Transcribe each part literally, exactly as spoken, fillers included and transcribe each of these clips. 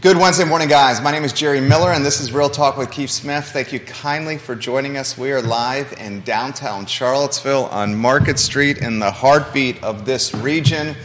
Good Wednesday morning, guys. My name is Jerry Miller, and this is Real Talk with Keith Smith. Thank you kindly for joining us. We are live in downtown Charlottesville on Market Street in the heartbeat of this region.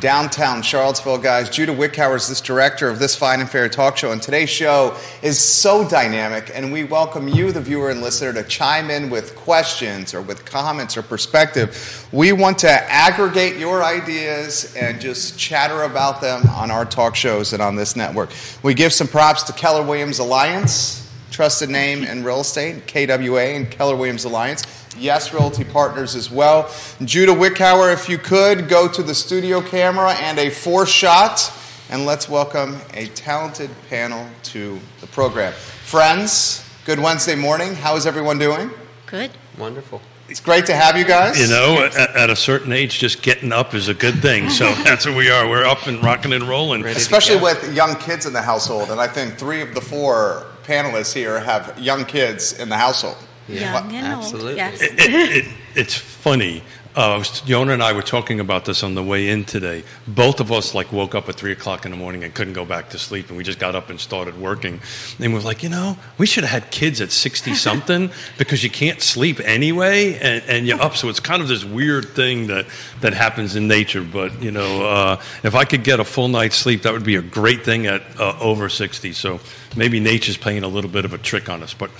Downtown Charlottesville, guys. Judah Wickauer is this director of this fine and fair talk show, and today's show is so dynamic, and we welcome you, the viewer and listener, to chime in with questions or with comments or perspective. We want to aggregate your ideas and just chatter about them on our talk shows and on this network. We give some props to Keller Williams Alliance, trusted name in real estate, K W A and Keller Williams Alliance. YES Realty Partners as well. Judah Wickhower, if you could, go to the studio camera and a four shot, and let's welcome a talented panel to the program. Friends, good Wednesday morning. How is everyone doing? Good. Wonderful. It's great to have you guys. You know, at, at a certain age, just getting up is a good thing. So that's what we are. We're up and rocking and rolling. Ready Especially with young kids in the household, and I think three of the four panelists here have young kids in the household. Yeah, young and absolutely. Old. Yes. It, it, it, it's funny. Uh, Yonna and I were talking about this on the way in today. Both of us like woke up at three o'clock in the morning and couldn't go back to sleep, and we just got up and started working. And we were like, you know, we should have had kids at sixty something because you can't sleep anyway, and, and you're up. So it's kind of this weird thing that, that happens in nature. But you know, uh, if I could get a full night's sleep, that would be a great thing at uh, over sixty. So maybe nature's playing a little bit of a trick on us, but.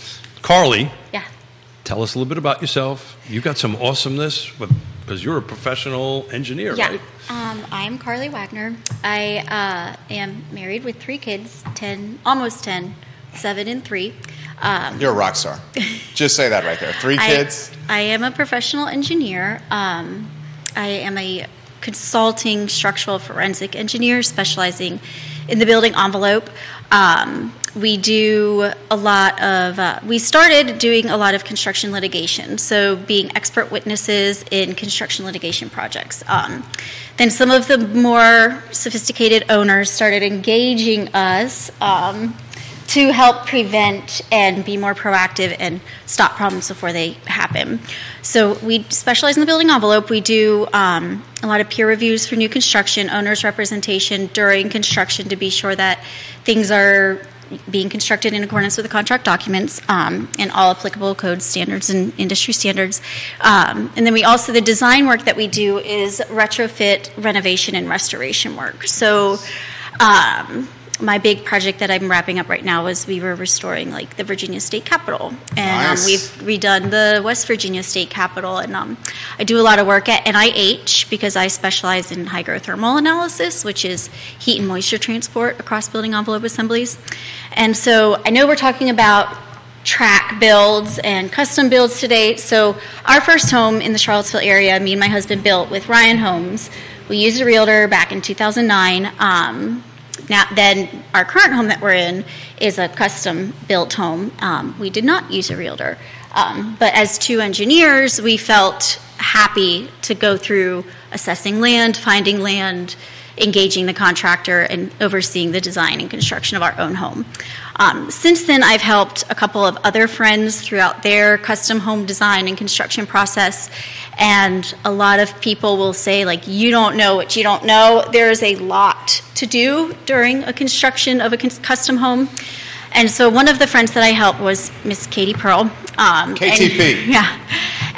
Carly, yeah. Tell us a little bit about yourself. You've got some awesomeness because you're a professional engineer, yeah. right? Um, I'm Carly Wagner. I uh, am married with three kids, ten, almost ten, seven and three. Um, you're a rock star. Just say that right there. Three kids. I, I am a professional engineer. Um, I am a consulting structural forensic engineer specializing in the building envelope. Um, we do a lot of, uh, we started doing a lot of construction litigation, so being expert witnesses in construction litigation projects. Um, then some of the more sophisticated owners started engaging us um, to help prevent and be more proactive and stop problems before they happen. So we specialize in the building envelope. We do um, a lot of peer reviews for new construction, owners' representation during construction to be sure that things are being constructed in accordance with the contract documents um, and all applicable code standards and industry standards. Um, and then we also, the design work that we do is retrofit, renovation, and restoration work. So um, my big project that I'm wrapping up right now is we were restoring, like, the Virginia State Capitol. And nice. um, we've redone the West Virginia State Capitol. And um, I do a lot of work at N I H because I specialize in hygrothermal analysis, which is heat and moisture transport across building envelope assemblies. And so I know we're talking about track builds and custom builds today. So our first home in the Charlottesville area, me and my husband built with Ryan Homes. We used a realtor back in two thousand nine. Um, Now, then our current home that we're in is a custom-built home. Um, we did not use a realtor. Um, but as two engineers, we felt happy to go through assessing land, finding land, engaging the contractor, and overseeing the design and construction of our own home. Um, since then, I've helped a couple of other friends throughout their custom home design and construction process, and a lot of people will say, like, you don't know what you don't know. There is a lot to do during a construction of a custom home. And so one of the friends that I helped was Miss Katie Pearl. Um, K T P. And, yeah.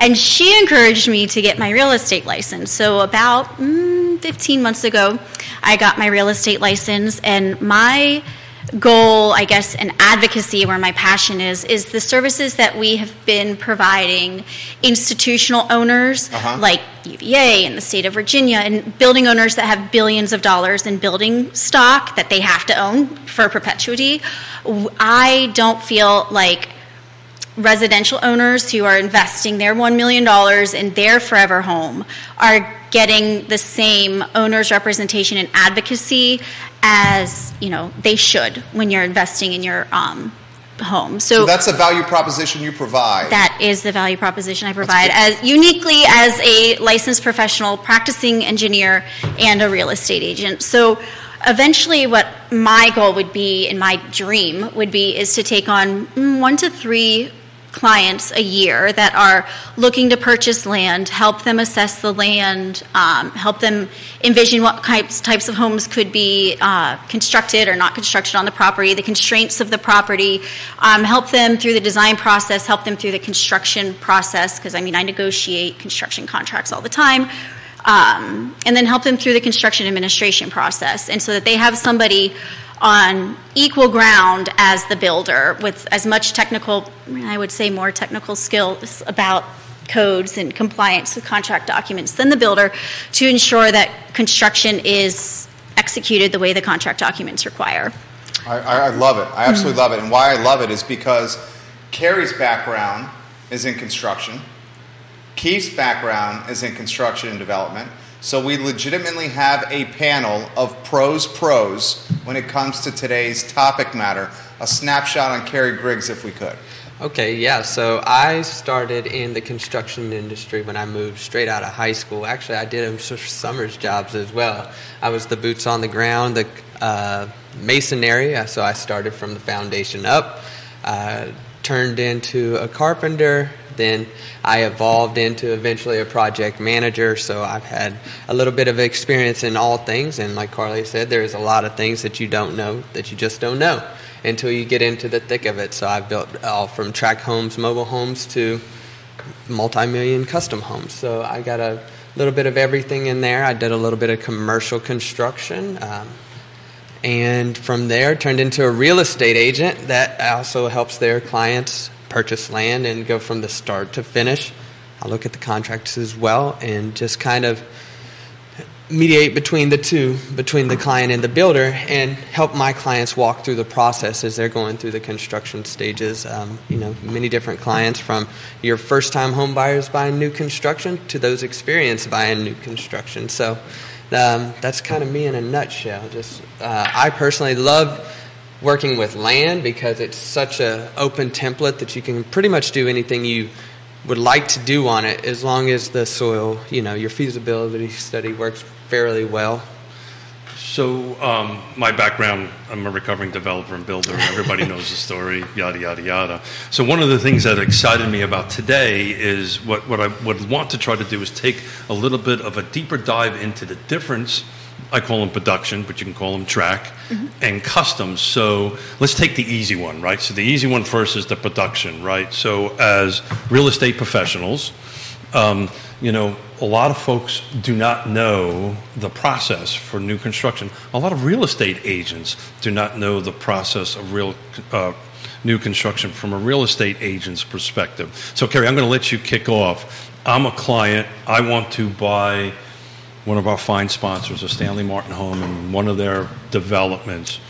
And she encouraged me to get my real estate license. So about mm, fifteen months ago, I got my real estate license, and my goal, I guess, and advocacy, where my passion is, is the services that we have been providing institutional owners uh-huh. like U V A and the state of Virginia, and building owners that have billions of dollars in building stock that they have to own for perpetuity. I don't feel like residential owners who are investing their one million dollars in their forever home are getting the same owner's representation and advocacy as, you know, they should when you're investing in your um, home. So, so that's the value proposition you provide. That is the value proposition I provide as uniquely as a licensed professional, practicing engineer, and a real estate agent. So eventually what my goal would be, and my dream would be, is to take on one to three clients a year that are looking to purchase land, help them assess the land, um, help them envision what types, types of homes could be uh, constructed or not constructed on the property, the constraints of the property, um, help them through the design process, help them through the construction process, because, I mean, I negotiate construction contracts all the time, um, and then help them through the construction administration process, and so that they have somebody on equal ground as the builder with as much technical, I would say more technical skills about codes and compliance with contract documents than the builder to ensure that construction is executed the way the contract documents require. I, I love it. I absolutely mm-hmm. love it. And why I love it is because Kerry's background is in construction. Keith's background is in construction and development. So we legitimately have a panel of pros pros when it comes to today's topic matter. A snapshot on Kerry Griggs, if we could. Okay, yeah. So I started in the construction industry when I moved straight out of high school. Actually, I did some summers jobs as well. I was the boots on the ground, the uh, masonry. So I started from the foundation up, uh, turned into a carpenter. Then I evolved into eventually a project manager, so I've had a little bit of experience in all things, and like Carly said, there's a lot of things that you don't know that you just don't know until you get into the thick of it. So I've built all from tract homes, mobile homes, to multi-million custom homes. So I got a little bit of everything in there. I did a little bit of commercial construction. Um, and from there, turned into a real estate agent that also helps their clients purchase land and go from the start to finish. I look at the contracts as well and just kind of mediate between the two, between the client and the builder, and help my clients walk through the process as they're going through the construction stages. Um, you know, many different clients, from your first-time home buyers buying new construction to those experienced buying new construction. So um, that's kind of me in a nutshell. Just uh, I personally love working with land because it's such an open template that you can pretty much do anything you would like to do on it, as long as the soil, you know, your feasibility study works fairly well. So um, my background, I'm a recovering developer and builder. Everybody knows the story, yada, yada, yada. So one of the things that excited me about today is what, what I would want to try to do is take a little bit of a deeper dive into the difference. I call them production, but you can call them track, mm-hmm. and custom. So let's take the easy one, right? So the easy one first is the production, right? So as real estate professionals, um, you know, a lot of folks do not know the process for new construction. A lot of real estate agents do not know the process of real uh, new construction from a real estate agent's perspective. So, Kerry, I'm going to let you kick off. I'm a client. I want to buy one of our fine sponsors, a Stanley Martin Home, and one of their developments.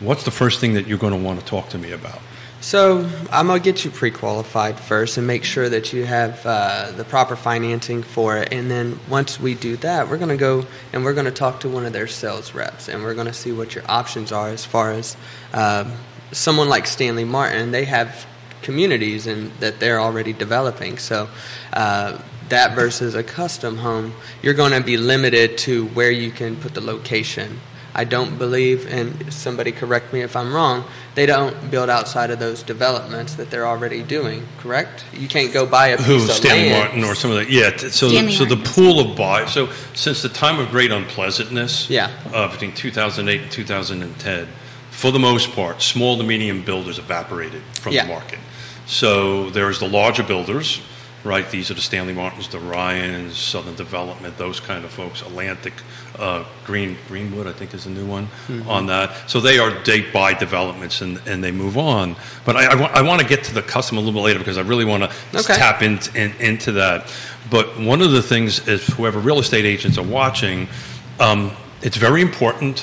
What's the first thing that you're going to want to talk to me about? So I'm going to get you pre-qualified first and make sure that you have uh, the proper financing for it. And then once we do that, we're going to go and we're going to talk to one of their sales reps, and we're going to see what your options are as far as uh, someone like Stanley Martin. They have communities and that they're already developing. So uh that versus a custom home, you're going to be limited to where you can put the location. I don't believe, and somebody correct me if I'm wrong, they don't build outside of those developments that they're already doing, correct? You can't go buy a piece Who, of Stanley land. Martin or some of that, yeah. So, Stanley so Martin. The pool of buy. So since the time of great unpleasantness, yeah. uh, between two thousand eight and two thousand ten, for the most part, small to medium builders evaporated from yeah. the market. So there's the larger builders, right? These are the Stanley Martins, the Ryans, Southern Development, those kind of folks. Atlantic, uh, Green Greenwood, I think, is the new one mm-hmm. on that. So they are they buy developments and, and they move on. But I, I, w- I want to get to the custom a little bit later because I really want to okay. tap in, in, into that. But one of the things is, whoever real estate agents are watching, um, it's very important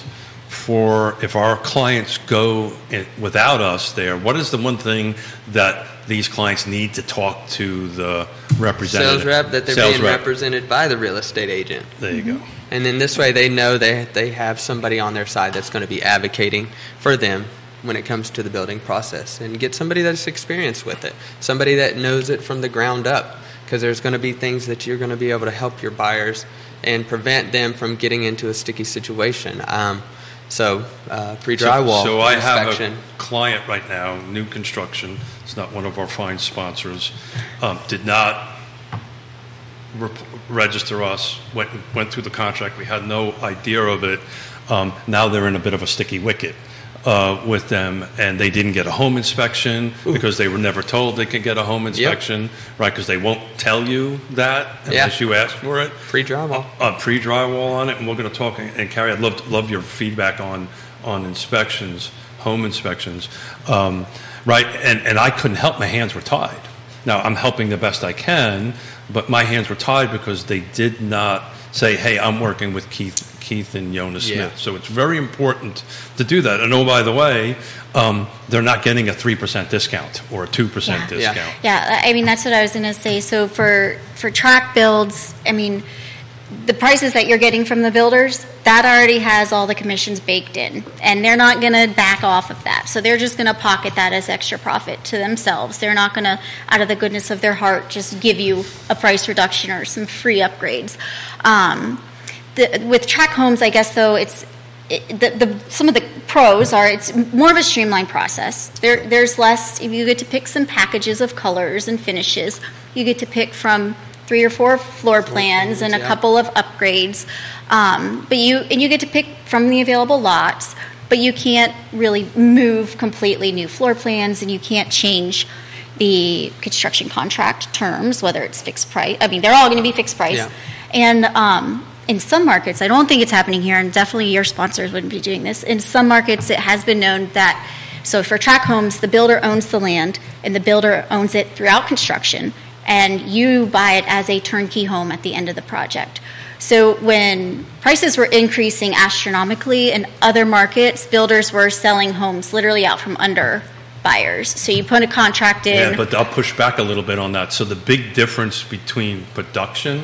for if our clients go in, without us there. What is the one thing that these clients need to talk to the representative? Sales rep, that they're Sales being rep. represented by the real estate agent. There you mm-hmm. go. And then this way they know that they have somebody on their side that's going to be advocating for them when it comes to the building process, and get somebody that's experienced with it, somebody that knows it from the ground up, because there's going to be things that you're going to be able to help your buyers and prevent them from getting into a sticky situation. Um, So uh, pre-drywall so, so I inspection. Have a client right now, new construction. It's not one of our fine sponsors. Um, did not re- register us. Went went through the contract. We had no idea of it. Um, now they're in a bit of a sticky wicket uh, with them, and they didn't get a home inspection Ooh. because they were never told they could get a home inspection, yep. right? Because they won't tell you that unless yeah. you ask for it. Pre-drywall. Uh, pre-drywall on it, and we're going to talk. And Carrie, I'd love to, love your feedback on on inspections, home inspections, um, right? And and I couldn't help. My hands were tied. Now I'm helping the best I can, but my hands were tied because they did not say, "Hey, I'm working with Keith." Keith and Yonna Smith. Yeah. So it's very important to do that. And oh, by the way, um, they're not getting a three percent discount or a two percent yeah. discount. Yeah. yeah, I mean, that's what I was going to say. So for, for track builds, I mean, the prices that you're getting from the builders, that already has all the commissions baked in. And they're not going to back off of that. So they're just going to pocket that as extra profit to themselves. They're not going to, out of the goodness of their heart, just give you a price reduction or some free upgrades. Um The, with track homes, I guess, though, it's it, the, the some of the pros are it's more of a streamlined process. There, there's less. You get to pick some packages of colors and finishes. You get to pick from three or four floor plans and a yeah. couple of upgrades. Um, but you and you get to pick from the available lots. But you can't really move completely new floor plans, and you can't change the construction contract terms, whether it's fixed price. I mean, they're all going to be fixed price, yeah. and. Um, In some markets, I don't think it's happening here, and definitely your sponsors wouldn't be doing this. In some markets, it has been known that, so for tract homes, the builder owns the land, and the builder owns it throughout construction, and you buy it as a turnkey home at the end of the project. So when prices were increasing astronomically in other markets, builders were selling homes literally out from under buyers. So you put a contract in. Yeah, but I'll push back a little bit on that. So the big difference between production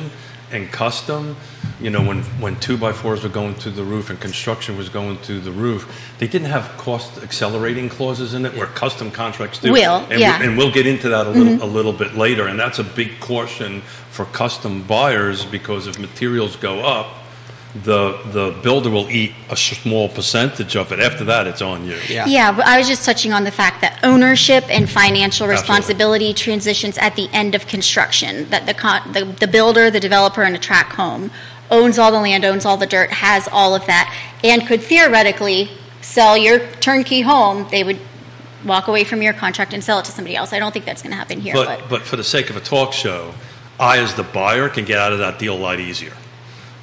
and custom, you know, when, when two by fours were going through the roof and construction was going through the roof, they didn't have cost accelerating clauses in it where custom contracts do. Will, and, yeah. we, and we'll get into that a little, mm-hmm. a little bit later. And that's a big caution for custom buyers because if materials go up, the the builder will eat a small percentage of it. After that, it's on you. Yeah, yeah but I was just touching on the fact that ownership and financial responsibility Absolutely. transitions at the end of construction, that the, con- the the builder, the developer, and the tract home owns all the land, owns all the dirt, has all of that, and could theoretically sell your turnkey home. They would walk away from your contract and sell it to somebody else. I don't think that's going to happen here. But, but But for the sake of a talk show, I, as the buyer, can get out of that deal a lot easier.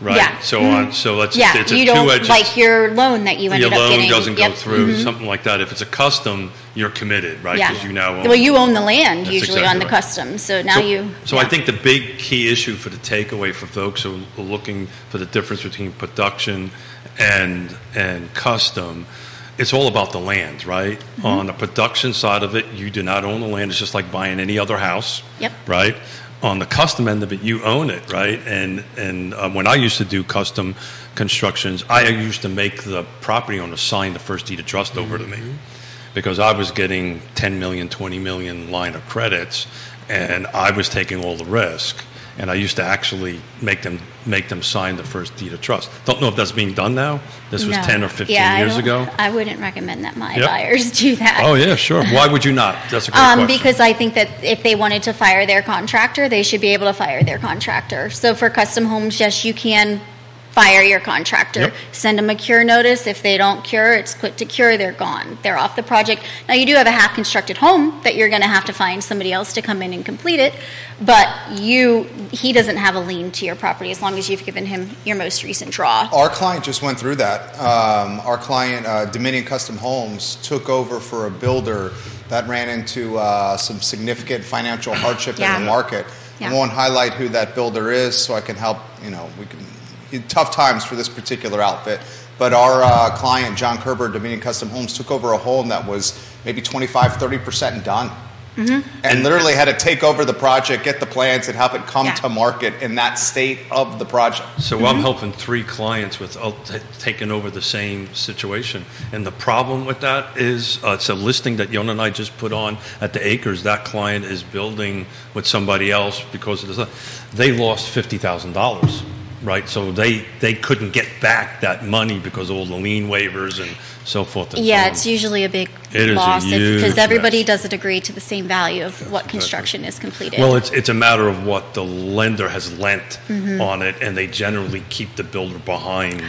Right. Yeah. So mm-hmm. on. So let's. Yeah. It's a you don't two-edged, like your loan that you ended up getting. Your loan doesn't yep. go through. Mm-hmm. Something like that. If it's a custom, you're committed, right? Because yeah. you now. Own, well, you own the land usually exactly on the right. custom. So now so, you. So yeah. I think the big key issue for the takeaway for folks who are looking for the difference between production and and custom, it's all about the land, right? Mm-hmm. On the production side of it, you do not own the land. It's just like buying any other house. Yep. Right. On the custom end of it, you own it, right? And and um, when I used to do custom constructions, I used to make the property owner sign the first deed of trust over mm-hmm. to me because I was getting ten million dollars, twenty million dollars line of credits, and I was taking all the risk. And I used to actually make them make them sign the first deed of trust. Don't know if that's being done now. This was no. ten or fifteen yeah, years I ago. I wouldn't recommend that my yep. buyers do that. Oh, yeah, sure. Why would you not? That's a great um, question. Because I think that if they wanted to fire their contractor, they should be able to fire their contractor. So for custom homes, yes, you can fire your contractor. Yep. Send them a cure notice. If they don't cure, it's quit to cure. They're gone. They're off the project. Now, you do have a half-constructed home that you're going to have to find somebody else to come in and complete it, but you he doesn't have a lien to your property as long as you've given him your most recent draw. Our client just went through that. Um, our client, uh, Dominion Custom Homes, took over for a builder that ran into uh, some significant financial hardship yeah. in the market. Yeah. I won't highlight who that builder is so I can help, you know, we can... Tough times for this particular outfit, but our uh, client, John Kerber, Dominion Custom Homes, took over a home that was maybe twenty-five, thirty percent done, mm-hmm. and literally had to take over the project, get the plans, and help it come yeah. to market in that state of the project. So mm-hmm. I'm helping three clients with uh, t- taking over the same situation, and the problem with that is uh, it's a listing that Yonna and I just put on at the Acres. That client is building with somebody else because of this. They lost fifty thousand dollars. right? So they, they couldn't get back that money because of all the lien waivers and so forth. And yeah, so it's usually a big it loss because everybody mess. doesn't agree to the same value of yes, what construction exactly. is completed. Well, it's it's a matter of what the lender has lent mm-hmm. on it, and they generally keep the builder behind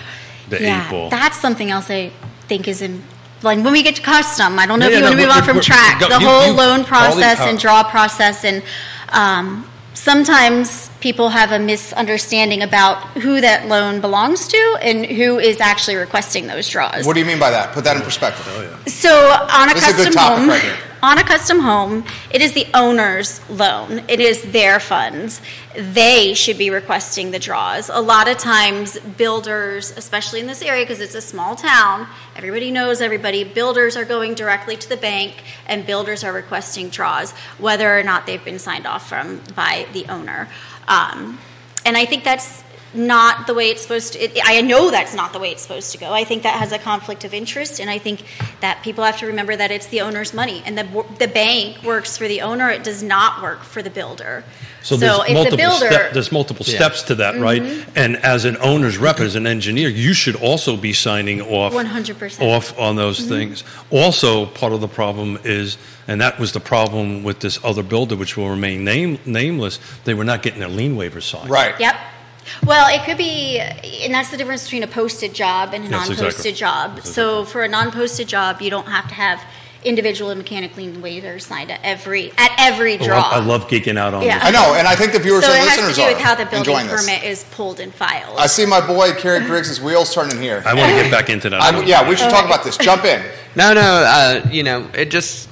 the yeah, eight ball. That's something else I think is in. Like when we get to custom, I don't know yeah, if you yeah, want no, to move on from track. The you, whole you, loan process and draw process, and um, sometimes people have a misunderstanding about who that loan belongs to and who is actually requesting those draws. What do you mean by that? Put that in perspective. Oh, yeah. So on a this custom is a good topic home, right here. On a custom home, it is the owner's loan. It is their funds. They should be requesting the draws. A lot of times builders, especially in this area because it's a small town, everybody knows everybody, builders are going directly to the bank and builders are requesting draws, whether or not they've been signed off from by the owner. Um, and I think that's not the way it's supposed to, it, I know that's not the way it's supposed to go. I think that has a conflict of interest, and I think that people have to remember that it's the owner's money, and the the bank works for the owner. It does not work for the builder. So, so there's, if multiple the builder, step, there's multiple yeah. steps to that, mm-hmm. right? And as an owner's rep, as an engineer, you should also be signing off one hundred percent off on those mm-hmm. things. Also, part of the problem is, and that was the problem with this other builder, which will remain name, nameless, they were not getting their lien waiver signed. Right. Yep. Well, it could be, and that's the difference between a posted job and a yes, non-posted exactly. job. Exactly. So for a non-posted job, you don't have to have individual and mechanic lien waivers signed at every at every draw. Oh, I, I love geeking out on yeah. this. I know, and I think the viewers so and listeners are enjoying this. So it has to do with how the building permit is pulled and filed. I see my boy Kerry Griggs' wheels turning here. I want to get back into that. I'm, yeah, we should talk about this. Jump in. No, no, uh, you know, it just,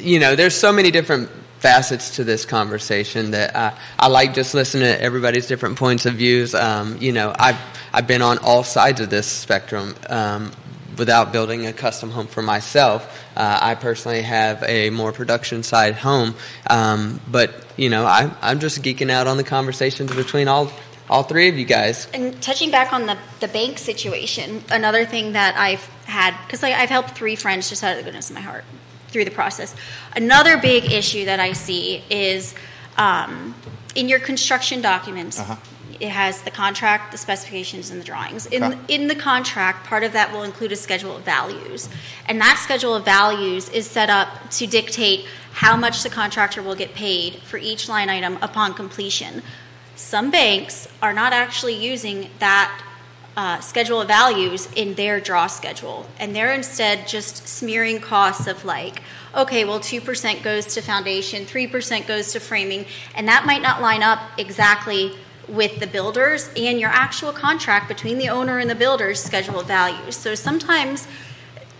you know, there's so many different facets to this conversation that I, I like just listening to everybody's different points of views. Um, you know, I've, I've been on all sides of this spectrum um, without building a custom home for myself. Uh, I personally have a more production side home, um, but, you know, I, I'm just geeking out on the conversations between all all three of you guys. And touching back on the, the bank situation, another thing that I've had, because I've helped three friends just out of the goodness of my heart through the process. Another big issue that I see is um, in your construction documents, uh-huh. it has the contract, the specifications, and the drawings. Okay. In, in the contract, part of that will include a schedule of values. And that schedule of values is set up to dictate how much the contractor will get paid for each line item upon completion. Some banks are not actually using that Uh, schedule of values in their draw schedule, and they're instead just smearing costs of like, okay, well, two percent goes to foundation, three percent goes to framing, and that might not line up exactly with the builders and your actual contract between the owner and the builder's schedule of values. So sometimes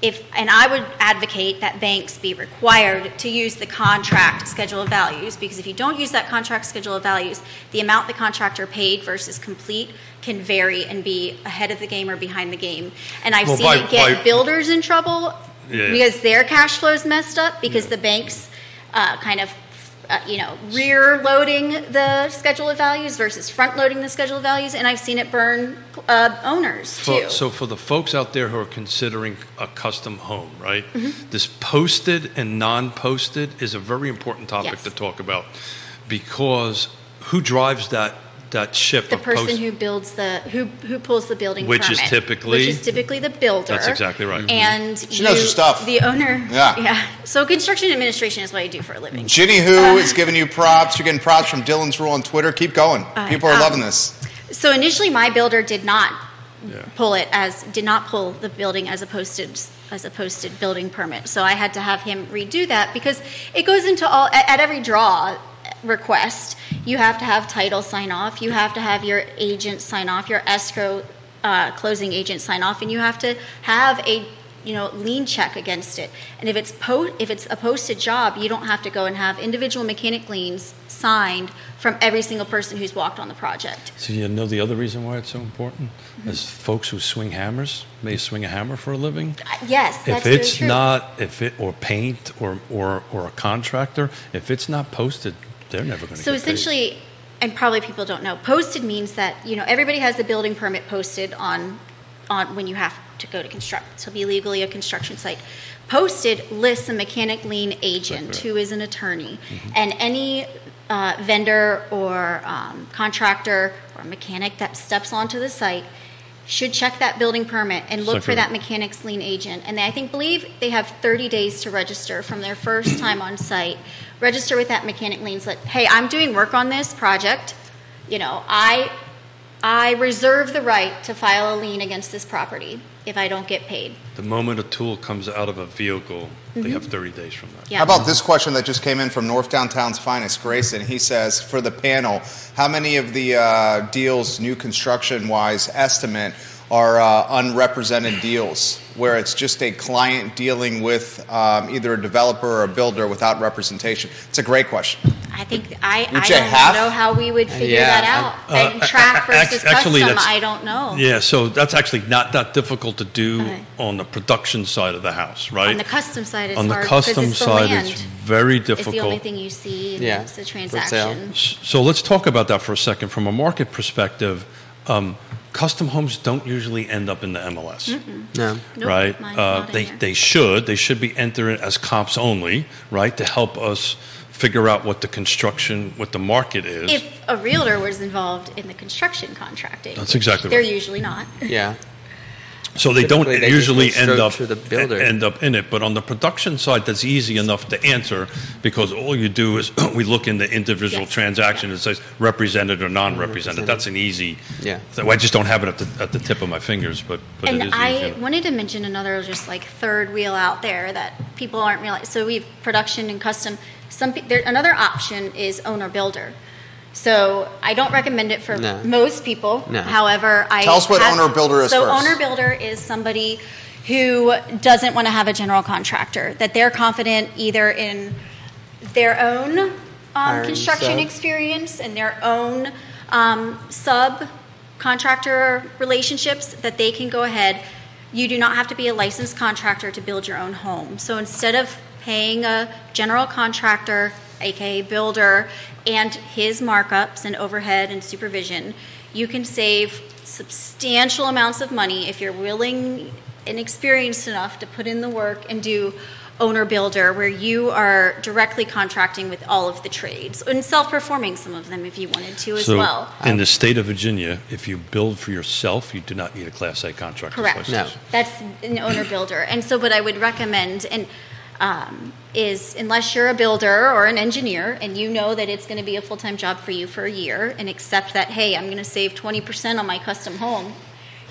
if, and I would advocate that banks be required to use the contract schedule of values, because if you don't use that contract schedule of values, the amount the contractor paid versus complete can vary and be ahead of the game or behind the game. And I've well, seen by, it get by, builders in trouble yeah. because their cash flow's messed up because yeah. the banks uh, kind of, uh, you know, rear loading the schedule of values versus front loading the schedule of values. And I've seen it burn uh, owners for, too. So for the folks out there who are considering a custom home, right? Mm-hmm. This posted and non-posted is a very important topic yes. to talk about, because who drives that that ship the of person post- who builds the who who pulls the building which permit, is typically which is typically the builder. That's exactly right. And she you, knows her stuff. The owner. Yeah. Yeah. So construction administration is what I do for a living. Ginny Who uh, is giving you props. You're getting props from Dylan's Rule on Twitter. Keep going. Uh, People are um, loving this. So initially my builder did not yeah. pull it as did not pull the building as a posted as a posted building permit. So I had to have him redo that, because it goes into all at, at every draw request, you have to have title sign off, you have to have your agent sign off, your escrow uh, closing agent sign off, and you have to have a you know lien check against it. And if it's po- if it's a posted job, you don't have to go and have individual mechanic liens signed from every single person who's walked on the project. So you know the other reason why it's so important mm-hmm. is folks who swing hammers, may swing a hammer for a living. Uh, yes, that's true. If it's very true. not, if it or paint or or or a contractor, if it's not posted, they're never going to. So get essentially, paid. And probably people don't know, posted means that you know everybody has the building permit posted on on when you have to go to construct. So be legally a construction site. Posted lists a mechanic lien agent okay. who is an attorney, mm-hmm. and any uh, vendor or um, contractor or mechanic that steps onto the site should check that building permit and look Second. for that mechanic's lien agent. And they, I think, believe they have thirty days to register from their first time on site. Register with that mechanic lien. Like, hey, I'm doing work on this project. You know, I I reserve the right to file a lien against this property if I don't get paid. The moment a tool comes out of a vehicle, mm-hmm. they have thirty days from that. Yeah. How about this question that just came in from North Downtown's Finest, Grayson? He says, for the panel, how many of the uh, deals, new construction-wise estimate, are uh, unrepresented deals where it's just a client dealing with um, either a developer or a builder without representation? It's a great question. I think I, I don't half? know how we would figure yeah, that out. Uh, and track versus actually, custom, I don't know. Yeah, so that's actually not that difficult to do okay. on the production side of the house, right? On the custom side, it's on hard the custom it's side, the it's very difficult. It's the only thing you see. Yeah, it's the transaction. So let's talk about that for a second from a market perspective. Um, Custom homes don't usually end up in the M L S, Mm-mm. no, nope. right? Uh, they they should they should be entering as comps only, right, to help us figure out what the construction, what the market is. If a realtor was involved in the construction contracting, that's exactly they're right. They're usually not. Yeah. So they Typically, don't they usually end up the end up in it, but on the production side, that's easy enough to answer because all you do is we look in the individual yes. transaction yeah. and says represented or non-represented. Mm-hmm. That's an easy. Yeah. So I just don't have it at the at the tip of my fingers, but, but and it is I easy. wanted to mention another just like third wheel out there that people aren't realizing. So we've production and custom. Some there, another option is owner builder. So I don't recommend it for no. most people. No. However, I tell us what have, owner builder is. So first. Owner builder is somebody who doesn't want to have a general contractor. That they're confident either in their own um, construction sub. experience and their own um, subcontractor relationships that they can go ahead. You do not have to be a licensed contractor to build your own home. So instead of paying a general contractor, aka builder, and his markups and overhead and supervision, you can save substantial amounts of money if you're willing and experienced enough to put in the work and do owner builder, where you are directly contracting with all of the trades and self-performing some of them if you wanted to as so well. In the state of Virginia, if you build for yourself, you do not need a Class A contractor's license. Correct. No. That's an owner builder. And so what I would recommend, and Um, is unless you're a builder or an engineer and you know that it's going to be a full-time job for you for a year and accept that, hey, I'm going to save twenty percent on my custom home,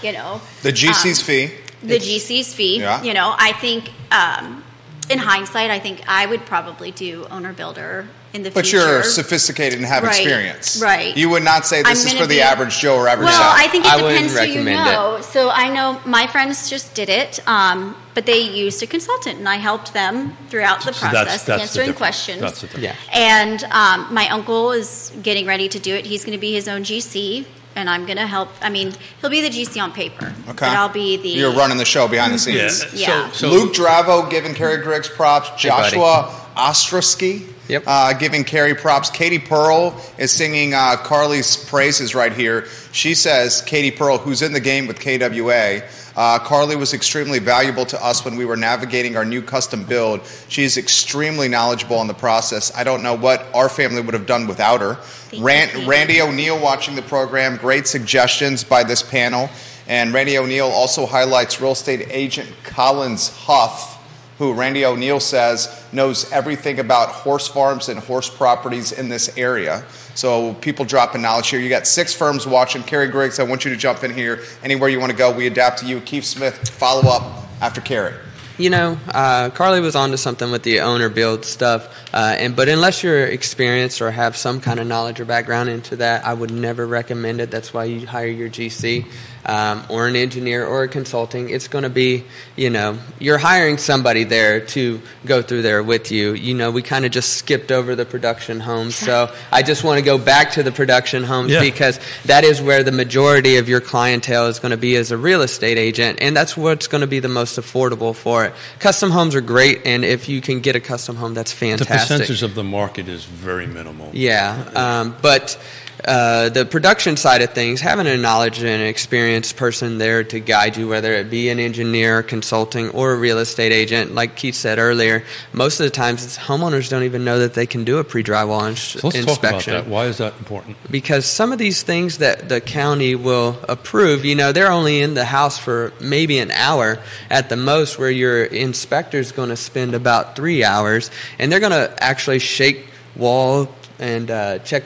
you know. The G C's um, fee. The it's, G C's fee. Yeah. You know, I think um, in hindsight, I think I would probably do owner-builder in the but future. But you're sophisticated and have right, experience. Right. You would not say this I'm is for be, the average Joe or average Well, job. I think it I depends who you know. It. So I know my friends just did it. Um But they used a consultant, and I helped them throughout the process, so that's, that's answering the questions. That's the yeah. And um, my uncle is getting ready to do it. He's going to be his own G C, and I'm going to help. I mean, he'll be the G C on paper, okay. but I'll be the... You're running the show behind the scenes. Yeah. yeah. So, so Luke Dravo giving Kerry Griggs props. Joshua hey, Ostrowski yep. uh, giving Kerry props. Katie Pearl is singing uh, Carly's praises right here. She says, Katie Pearl, who's in the game with K W A... Uh, Carly was extremely valuable to us when we were navigating our new custom build. She's extremely knowledgeable on the process. I don't know what our family would have done without her. Rand- Randy O'Neill watching the program. Great suggestions by this panel. And Randy O'Neill also highlights real estate agent Collins Huff, who Randy O'Neill says knows everything about horse farms and horse properties in this area. So people dropping knowledge here. You got six firms watching. Kerry Griggs, I want you to jump in here. Anywhere you want to go, we adapt to you. Keith Smith, follow up after Kerry. You know, uh, Carly was onto something with the owner build stuff, uh, and but unless you're experienced or have some kind of knowledge or background into that, I would never recommend it. That's why you hire your G C um, or an engineer or a consulting. It's going to be, you know, you're hiring somebody there to go through there with you. You know, we kind of just skipped over the production homes, so I just want to go back to the production homes yeah. because that is where the majority of your clientele is going to be as a real estate agent, and that's what's going to be the most affordable for. Custom homes are great, and if you can get a custom home, that's fantastic. The percentage of the market is very minimal. Yeah, um, but Uh, the production side of things, having a knowledge and experienced person there to guide you, whether it be an engineer, consulting, or a real estate agent. Like Keith said earlier, most of the times it's homeowners don't even know that they can do a pre-drywall ins- so let's inspection. Talk about that. Why is that important? Because some of these things that the county will approve, you know, they're only in the house for maybe an hour at the most, where your inspector's going to spend about three hours, and they're going to actually shake wall and uh, check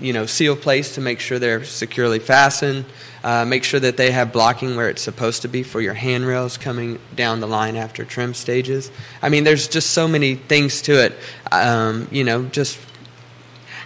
you know, seal place to make sure they're securely fastened, uh, make sure that they have blocking where it's supposed to be for your handrails coming down the line after trim stages. I mean, there's just so many things to it, um, you know, just...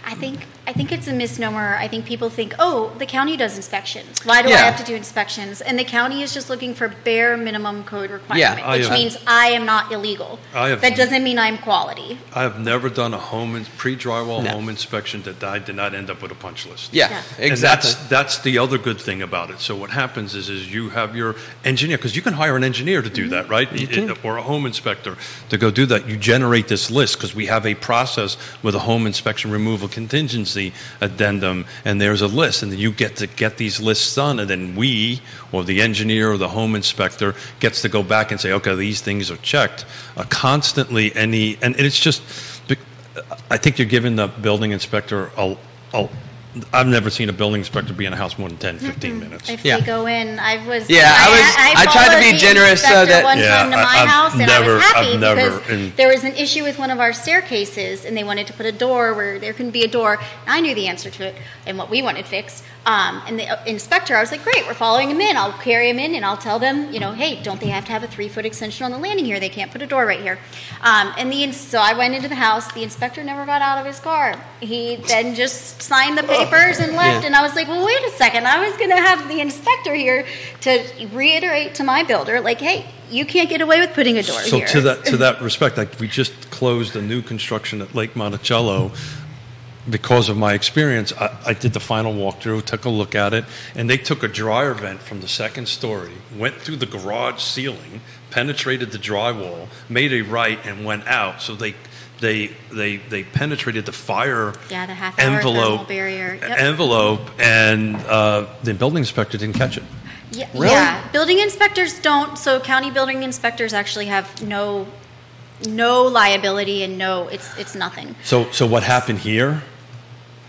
I think... I think it's a misnomer. I think people think, oh, the county does inspections. Why do yeah. I have to do inspections? And the county is just looking for bare minimum code requirement, yeah, which have, means I am not illegal. I have, that doesn't mean I'm quality. I have never done a home in, pre-drywall no. home inspection that I did not end up with a punch list. Yeah, yeah. exactly. And that's, that's the other good thing about it. So what happens is, is you have your engineer, because you can hire an engineer to do mm-hmm. that, right? It, or a home inspector to go do that. You generate this list because we have a process with a home inspection removal contingency addendum, and there's a list, and then you get to get these lists done, and then we, or the engineer or the home inspector, gets to go back and say, okay, these things are checked uh, constantly, and, he, and it's just, I think you're giving the building inspector a, a I've never seen a building inspector be in a house more than ten, fifteen mm-hmm. minutes. If yeah. they go in, I was... Yeah, I, I, was, I, I tried to be generous so that... one yeah, time to my I've house, and never, I was happy I've never, because in, there was an issue with one of our staircases, and they wanted to put a door where there couldn't be a door. And I knew the answer to it and what we wanted fixed. Um, and the inspector, I was like, great, we're following him in. I'll carry him in, and I'll tell them, you know, hey, don't they have to have a three-foot extension on the landing here? They can't put a door right here. Um, and the so I went into the house. The inspector never got out of his car. He then just signed the paper. and left, yeah. and I was like, well, wait a second. I was going to have the inspector here to reiterate to my builder, like, hey, you can't get away with putting a door so here. So to that to that respect, like, we just closed a new construction at Lake Monticello. Because of my experience, I, I did the final walkthrough, took a look at it, and they took a dryer vent from the second story, went through the garage ceiling, penetrated the drywall, made a right, and went out. So they... They they they penetrated the fire yeah, the half hour envelope barrier. Yep. envelope, and uh, the building inspector didn't catch it. Yeah, really? yeah, building inspectors don't. So county building inspectors actually have no no liability and no it's it's nothing. So so what happened here,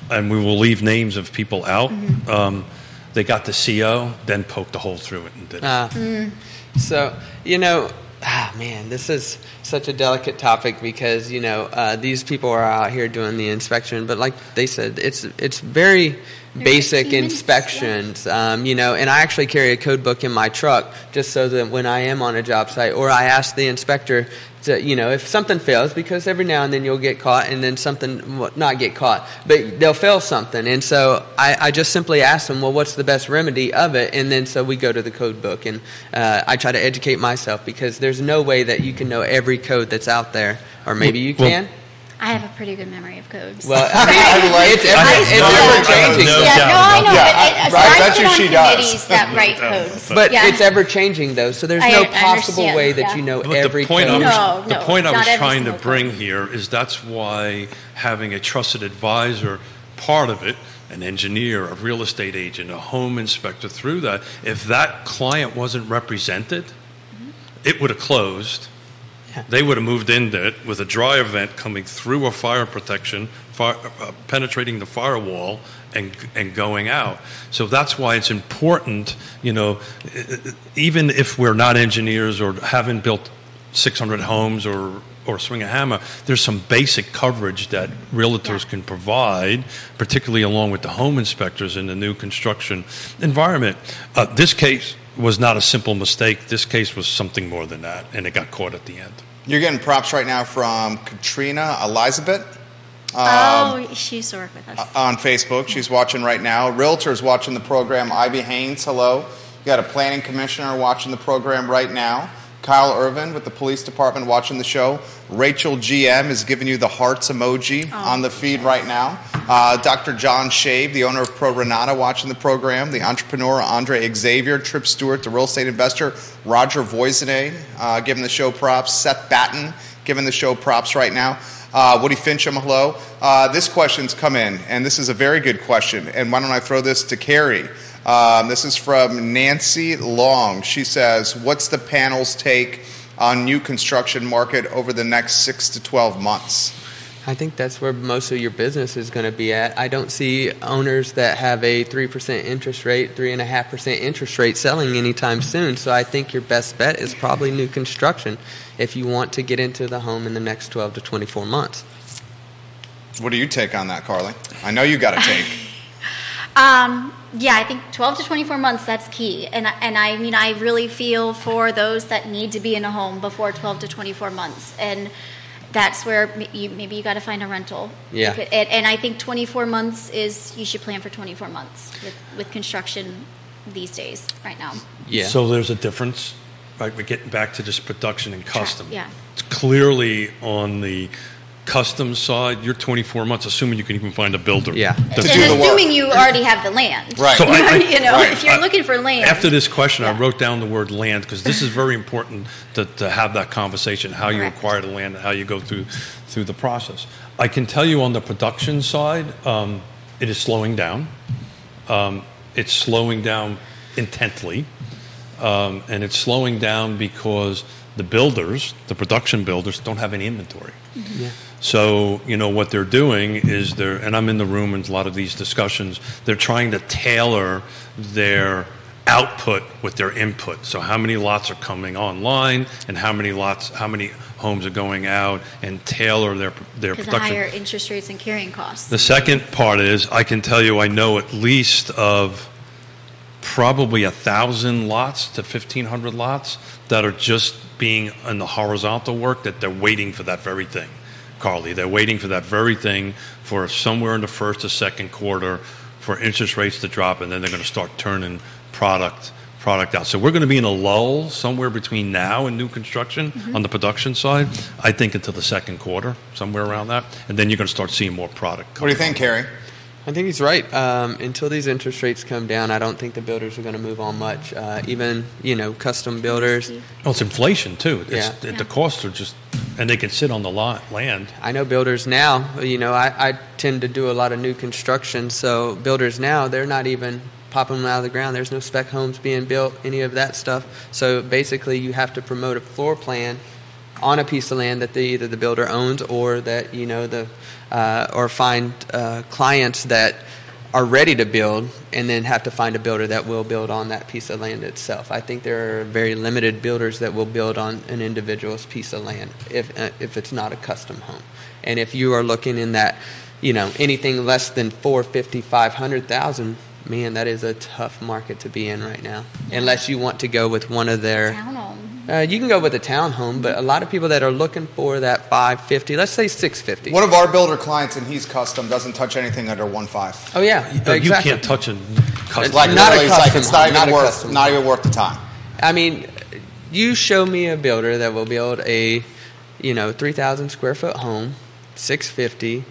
and we will leave names of people out. Mm-hmm. Um, they got the C O, then poked a hole through it and did it. Uh, mm. So you know. Ah, man, this is such a delicate topic because, you know, uh, these people are out here doing the inspection. But like they said, it's it's very basic inspections, um, you know, and I actually carry a code book in my truck just so that when I am on a job site or I ask the inspector to, you know, if something fails, because every now and then you'll get caught and then something will not get caught, but they'll fail something. And so I, I just simply ask them, well, what's the best remedy of it? And then so we go to the code book, and uh, I try to educate myself because there's no way that you can know every code that's out there, or maybe you can. Well, I have a pretty good memory of codes. Well, I mean, I like it's ever changing. No, yeah, no, I know. Yeah, but it, right, that's what she does. That write codes, but yeah. it's ever changing, though. So there's I, no possible way that yeah. you know but every the point code. I was, no, no, the point I was trying to bring code. Here is that's why having a trusted advisor, part of it, an engineer, a real estate agent, a home inspector, through that, if that client wasn't represented, mm-hmm. it would have closed. They would have moved into it with a dryer vent coming through a fire protection, fire, uh, penetrating the firewall and and going out. So that's why it's important, you know, even if we're not engineers or haven't built six hundred homes or, or swing a hammer, there's some basic coverage that realtors can provide, particularly along with the home inspectors in the new construction environment. Uh, this case was not a simple mistake. This case was something more than that, and it got caught at the end. You're getting props right now from Katrina Elizabeth. Um, oh, she used to work with us. On Facebook. She's watching right now. Realtors watching the program. Ivy Haynes, hello. You got a planning commissioner watching the program right now. Kyle Irvin with the police department watching the show. Rachel G M is giving you the hearts emoji oh, on the feed yes. right now. Uh, Doctor John Shave, the owner of Pro Renata, watching the program. The entrepreneur Andre Xavier, Trip Stewart, the real estate investor. Roger Voisinet uh, giving the show props. Seth Batten giving the show props right now. Uh, Woody Fincham, hello. Uh, this question's come in, and this is a very good question. And why don't I throw this to Carrie? Um, this is from Nancy Long. She says, what's the panel's take on new construction market over the next six to twelve months? I think that's where most of your business is going to be at. I don't see owners that have a three percent interest rate, three point five percent interest rate selling anytime soon. So I think your best bet is probably new construction if you want to get into the home in the next twelve to twenty-four months. What do you take on that, Carly? I know you got a take. um, yeah, I think twelve to twenty-four months, that's key. And, and I mean, I really feel for those that need to be in a home before twelve to twenty-four months. And that's where you, maybe you got to find a rental. Yeah. Could, and, and I think twenty-four months is, you should plan for twenty-four months with, with construction these days, right now. Yeah. So there's a difference, right? We're getting back to just production and custom. Yeah. It's clearly on the custom side, you're twenty-four months, assuming you can even find a builder. Yeah. To and do assuming the you already have the land. Right. So I, I, you know, right. if you're I, looking for land. After this question, yeah. I wrote down the word land because this is very important to, to have that conversation, how Correct. you acquire the land, how you go through through the process. I can tell you on the production side, um, it is slowing down. Um, it's slowing down intently. Um, and it's slowing down because the builders, the production builders, don't have any inventory. Mm-hmm. Yeah. So, you know, what they're doing is they're, and I'm in the room in a lot of these discussions, they're trying to tailor their output with their input. So how many lots are coming online and how many lots, how many homes are going out, and tailor their their production. Because higher interest rates and carrying costs. The second part is, I can tell you I know at least of probably one thousand lots to fifteen hundred lots that are just being in the horizontal work, that they're waiting for that very thing. Carly, they're waiting for that very thing for somewhere in the first or second quarter for interest rates to drop, and then they're going to start turning product product out. So we're going to be in a lull somewhere between now and new construction mm-hmm. on the production side, I think until the second quarter, somewhere around that, and then you're going to start seeing more product. What do you think, Kerry? I think he's right. Um, until these interest rates come down, I don't think the builders are going to move on much. Uh, even, you know, custom builders. Oh, it's inflation, too. It's, yeah. It, yeah. The costs are just, and they can sit on the lot, land. I know builders now, you know, I, I tend to do a lot of new construction. So builders now, they're not even popping them out of the ground. There's no spec homes being built, any of that stuff. So basically you have to promote a floor plan on a piece of land that the, either the builder owns or that, you know, the uh, or find uh, clients that are ready to build, and then have to find a builder that will build on that piece of land itself. I think there are very limited builders that will build on an individual's piece of land if uh, if it's not a custom home. And if you are looking in that, you know, anything less than four fifty, five hundred thousand, man, that is a tough market to be in right now. Unless you want to go with one of their townhomes. Uh, you can go with a townhome, but a lot of people that are looking for that five fifty, let's say six fifty. One of our builder clients, and he's custom, doesn't touch anything under one five. Oh yeah, you, exactly. You can't touch a custom. It's like, not a custom. Like, it's not, not, even worth, custom not even worth the time. I mean, you show me a builder that will build a, you know, three thousand square foot home, six fifty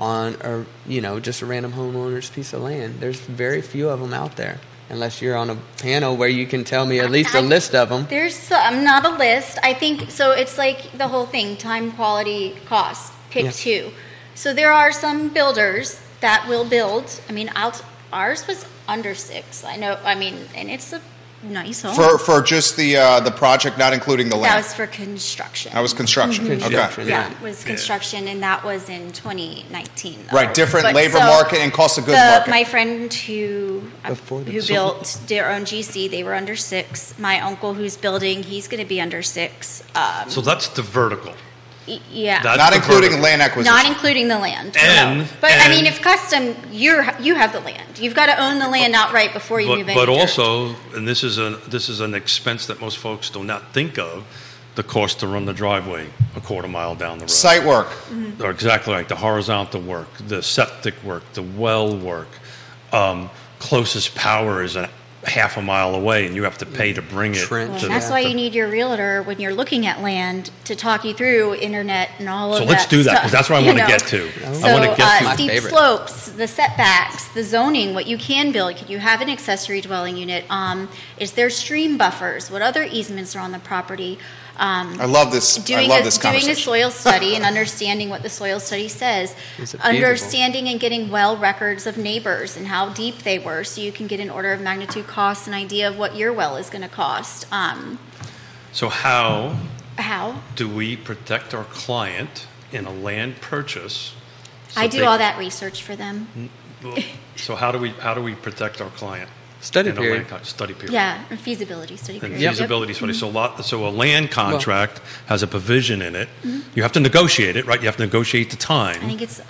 on, or you know, just a random homeowner's piece of land. There's very few of them out there. Unless you're on a panel where you can tell me at least I, I, a list of them. There's um, not a list. I think, so it's like the whole thing, time, quality, cost, pick yeah. two. So there are some builders that will build. I mean, I'll, ours was under six. I know, I mean, and it's a nice home. For for just the uh, the project, not including the land? That was for construction. That was construction. Mm-hmm. construction. Okay. Yeah, it was construction, yeah. And that was in twenty nineteen. Though. Right, different but labor so market and cost of goods the, market. My friend who uh, who built their own G C, they were under six. My uncle who's building, he's going to be under six. Um, so that's the vertical. Yeah, that's not including vertical. Land acquisition. Not including the land. And, no. But and, I mean, if custom, you you have the land. You've got to own the land but, outright before you but, move in. But also, and this is a this is an expense that most folks do not think of, the cost to run the driveway a quarter mile down the road. Site work. Mm-hmm. Or exactly right. The horizontal work, the septic work, the well work. Um, closest power is an half a mile away, and you have to pay to bring it. Well, to that's the, why you need your realtor when you're looking at land to talk you through internet and all so of that. So let's do that, because that's where I want to know. get to. Yeah. So I want to get uh, to my steep favorite. slopes, the setbacks, the zoning, what you can build. Can you have an accessory dwelling unit? Um, is there stream buffers? What other easements are on the property? Um, I love this. Doing I love a, this doing a soil study and understanding what the soil study says, understanding and getting well records of neighbors and how deep they were, so you can get an order of magnitude cost, an idea of what your well is going to cost. Um, so how how do we protect our client in a land purchase? So I do they, all that research for them. So how do we how do we protect our client? Study period. Con- study period. Yeah, and feasibility study period. And yep. feasibility study. Mm-hmm. So, a lot, so a land contract well, has a provision in it. Mm-hmm. You have to negotiate it, right? You have to negotiate the time. I think it's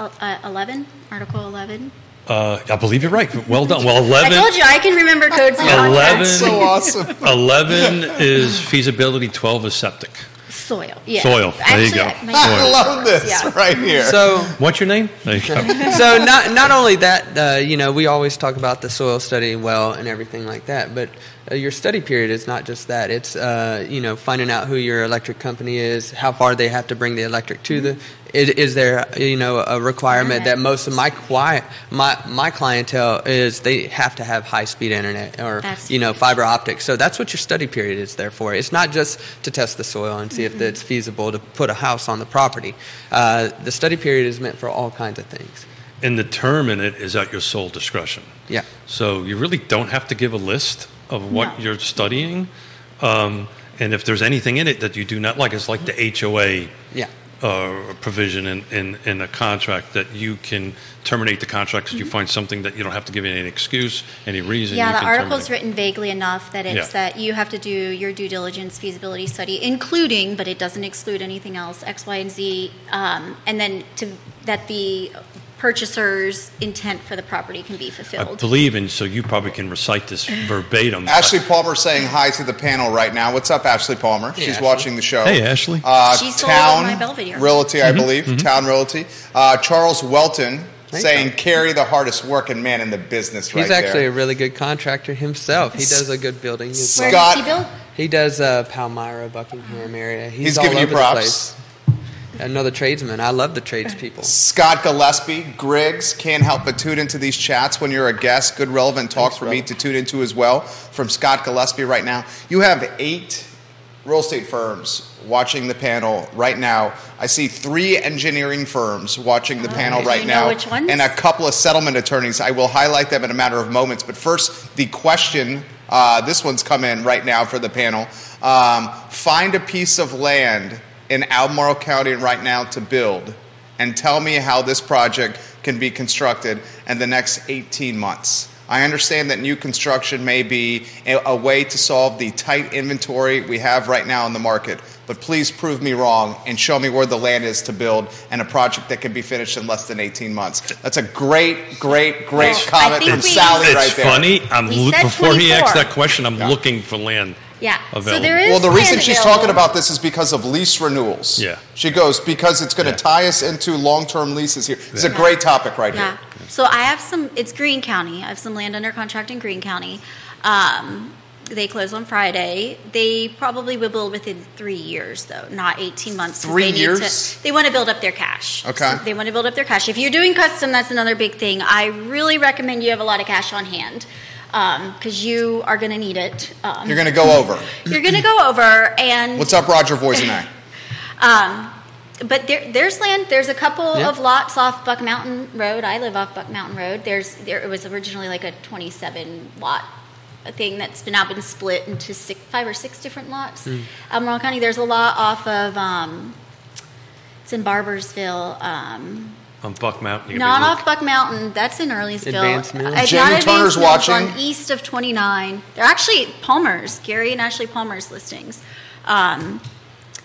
eleven, Article eleven. Uh, I believe you're right. Well done. Well, eleven. I told you I can remember codes. eleven. That's so awesome. eleven is feasibility. twelve is septic. Soil. Yeah. Soil. There Actually, you go. I Soil. love this yeah. right here. So, what's your name? There you go. So, not not only that, uh, you know, we always talk about the soil study well and everything like that, but uh, your study period is not just that. It's, uh, you know, finding out who your electric company is, how far they have to bring the electric to the. It, is there, you know, a requirement that most of my quiet, my my clientele is they have to have high-speed internet or, that's you know, fiber optics. So that's what your study period is there for. It's not just to test the soil and see mm-hmm. if it's feasible to put a house on the property. Uh, the study period is meant for all kinds of things. And the term in it is at your sole discretion. Yeah. So you really don't have to give a list of what no. you're studying. Um, and if there's anything in it that you do not like, it's like the H O A. Yeah. Uh, provision in, in, in a contract that you can terminate the contract because mm-hmm. you find something that you don't have to give any excuse, any reason. Yeah, you the can article's terminate. Written vaguely enough that it's yeah. that you have to do your due diligence feasibility study, including, but it doesn't exclude anything else, X, Y, and Z, um, and then to that the purchaser's intent for the property can be fulfilled. I believe, and so you probably can recite this verbatim. Ashley Palmer saying hi to the panel right now. What's up, Ashley Palmer? Hey, She's Ashley. watching the show. Hey, Ashley. Uh, She's Town my Belvedere. Realty, I mm-hmm, believe. Mm-hmm. Town Realty. Uh, Charles Welton Thank saying, you. Carry the hardest working man in the business He's right there. He's actually a really good contractor himself. He does a good building. He's Scott. Where does he build? He does uh, Palmyra, Buckingham area. He's, He's all giving over you props. The place. Another tradesman. I love the tradespeople. Scott Gillespie, Griggs, can't help but tune into these chats when you're a guest. Good relevant talk Thanks, for bro. me to tune into as well from Scott Gillespie right now. You have eight real estate firms watching the panel right now. I see three engineering firms watching the oh, panel right now. Which ones? And a couple of settlement attorneys. I will highlight them in a matter of moments. But first, the question, uh, this one's come in right now for the panel. Um, find a piece of land in Albemarle County right now to build, and tell me how this project can be constructed in the next eighteen months. I understand that new construction may be a, a way to solve the tight inventory we have right now in the market, but please prove me wrong and show me where the land is to build and a project that can be finished in less than eighteen months. That's a great, great, great well, comment from we, Sally right there. It's funny. I'm lo- before he asks that question, I'm yeah. looking for land. Yeah. Available. So there is well, the reason she's available. talking about this is because of lease renewals. Yeah. She goes, because it's going to yeah. tie us into long-term leases here. It's yeah. a great topic right yeah. here. Yeah. So I have some, it's Greene County. I have some land under contract in Greene County. Um, they close on Friday. They probably will build within three years, though, not eighteen months. Three they years? Need to, they want to build up their cash. Okay. So they want to build up their cash. If you're doing custom, that's another big thing. I really recommend you have a lot of cash on hand. Because um, you are going to need it. Um, you're going to go over. You're going to go over. And what's up, Roger Voisinai? um, but there, there's land. There's a couple yeah. of lots off Buck Mountain Road. I live off Buck Mountain Road. There's there. It was originally like a twenty-seven lot thing that's now been split into six, five or six different lots. Mm. Albemarle County. There's a lot off of. Um, it's in Barbersville. Um, On Buck Mountain. Not off Buck Mountain. That's in Earleysville. Jamie Turner's watching. On east of twenty-nine. They're actually Palmer's. Gary and Ashley Palmer's listings. Um,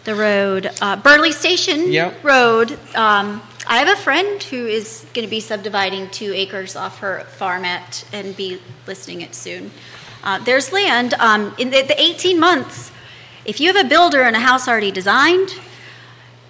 the road. Uh, Burley Station yep. Road. Um, I have a friend who is going to be subdividing two acres off her farm at and be listing it soon. Uh, there's land. Um, in the, the eighteen months, if you have a builder and a house already designed,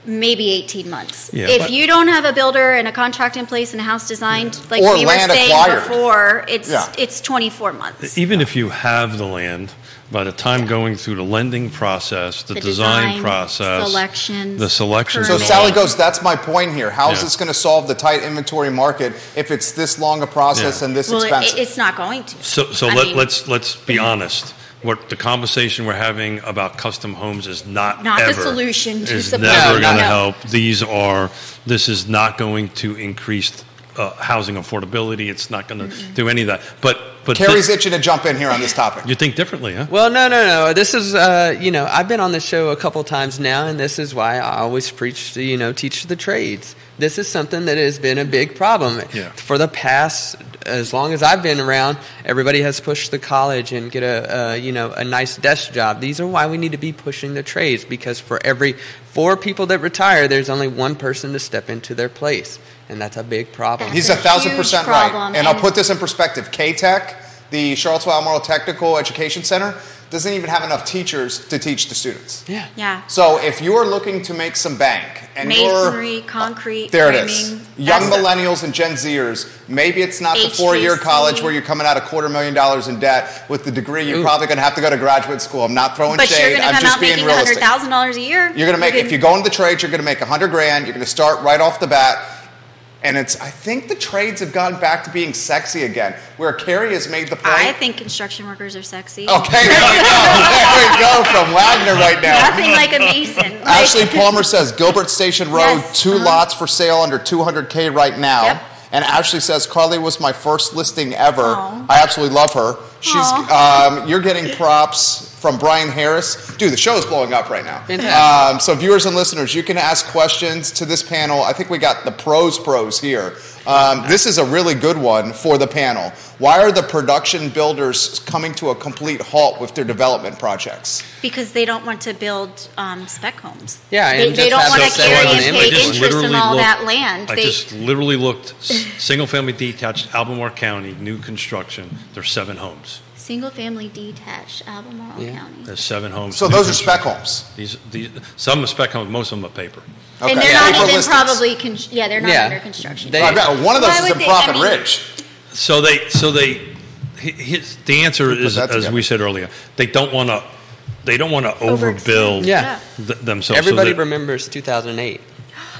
maybe eighteen months. Yeah, if you don't have a builder and a contract in place and a house designed, yeah. like or we were saying acquired. before, it's yeah. it's twenty-four months. Even yeah. if you have the land, by the time yeah. going through the lending process, the, the design, design process, selections, the selections. So Sally goes, that's my point here. How is yeah. this going to solve the tight inventory market if it's this long a process yeah. and this well, expensive? It, it's not going to. So, so let, mean, let's let's be honest. What the conversation we're having about custom homes is not not ever, the solution to is support. never no, going to no. help. These are this is not going to increase uh, housing affordability. It's not going to mm-hmm. do any of that. But but Kerry's th- itching to jump in here on this topic. You think differently, huh? Well, no, no, no. This is uh, you know I've been on this show a couple times now, and this is why I always preach you know teach the trades. This is something that has been a big problem yeah. for the past. As long as I've been around, everybody has pushed the college and get a, a you know a nice desk job. These are why we need to be pushing the trades, because for every four people that retire, there's only one person to step into their place, and that's a big problem. That's He's a thousand percent right, and, and I'll put this in perspective. K Tech, the Charlottesville-Albemarle Technical Education Center, doesn't even have enough teachers to teach the students. Yeah, yeah. So if you are looking to make some bank and masonry, concrete, there it is. Young millennials and Gen Zers, maybe it's not the four-year college where you're coming out a quarter million dollars in debt with the degree. You're Ooh. probably going to have to go to graduate school. I'm not throwing but shade. You're I'm just being realistic. one hundred thousand dollars a year. You're going to make you're if you go into the trades, you're going to make a hundred grand. You're going to start right off the bat. And it's. I think the trades have gotten back to being sexy again, where Kerry has made the point. I think construction workers are sexy. Okay, there we go. There we go from Wagner right now. Nothing like a mason. Ashley Palmer says, Gilbert Station Road, yes, two uh-huh. lots for sale under two hundred K right now. Yep. And Ashley says, Carly was my first listing ever. Aww. I absolutely love her. She's. Um, you're getting props from Brian Harris. Dude, the show is blowing up right now. Um, so viewers and listeners, you can ask questions to this panel. I think we got the pros pros here. Um, this is a really good one for the panel. Why are the production builders coming to a complete halt with their development projects? Because they don't want to build um, spec homes. Yeah, and They, they don't want to carry and pay interest in all looked, that land. I they, just literally looked. Single-family detached, Albemarle County, new construction. There's seven homes. Single-family detached, Albemarle yeah. County. There's seven homes. So those are spec homes. These, these, some are spec homes. Most of them are paper. Okay. And they're yeah. not paper even listings. probably. Con- yeah, they're not yeah. under construction. They, oh, one of those is in Profit Ridge. So they, so they, his, the answer is, as together. we said earlier, they don't want to, they don't want to overbuild yeah. th- themselves. Everybody so remembers two thousand eight.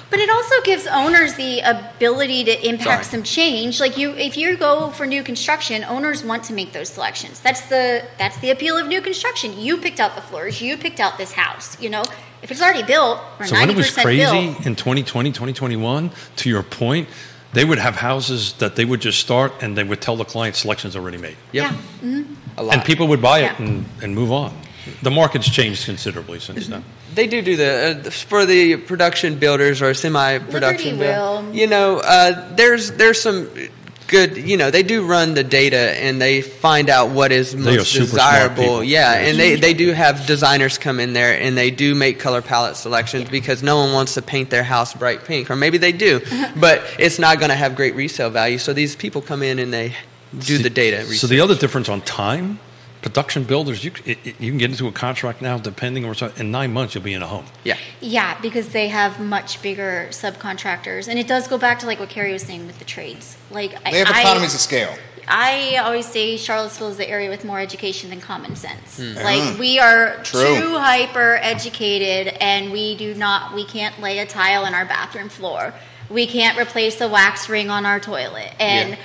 But it also gives owners the ability to impact Sorry. some change. Like you, if you go for new construction, owners want to make those selections. That's the that's the appeal of new construction. You picked out the floors. You picked out this house. You know, if it's already built, or so ninety percent when it was crazy built, in twenty twenty, twenty twenty-one, to your point, they would have houses that they would just start and they would tell the client selections already made. Yep. Yeah, mm-hmm. a lot. And people would buy yeah. it and, and move on. The market's changed considerably since then. They do do the uh, for the production builders or semi-production builders. You know, uh, there's there's some good. You know, they do run the data and they find out what is most desirable. Yeah, They're and they, they do have designers come in there and they do make color palette selections yeah. because no one wants to paint their house bright pink, or maybe they do, but it's not going to have great resale value. So these people come in and they do so, the data research. So the other difference on time. Production builders, you it, you can get into a contract now, depending on what, in nine months you'll be in a home. Yeah, yeah, because they have much bigger subcontractors, and it does go back to like what Kerry was saying with the trades. Like they have I, economies I, of scale. I always say Charlottesville is the area with more education than common sense. Mm. Like we are True. too hyper educated, and we do not we can't lay a tile in our bathroom floor. We can't replace a wax ring on our toilet, and. Yeah.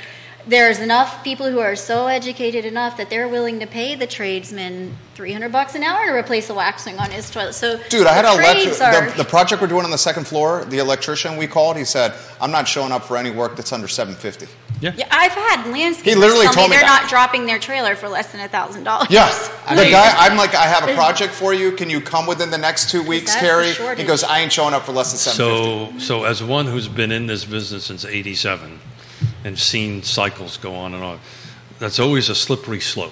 There's enough people who are so educated enough that they're willing to pay the tradesman three hundred bucks an hour to replace a waxing on his toilet. So, dude, I had an electric. Are- the, the project we're doing on the second floor, the electrician we called, he said, "I'm not showing up for any work that's under seven fifty." Yeah. yeah, I've had landscapers tell me they're that. not dropping their trailer for less than a thousand dollars. Yeah, the mean, guy, I'm like, I have a project for you. Can you come within the next two weeks, Kerry? He goes, "I ain't showing up for less than seven fifty." So, so as one who's been in this business since eighty-seven. And seen cycles go on and on. That's always a slippery slope,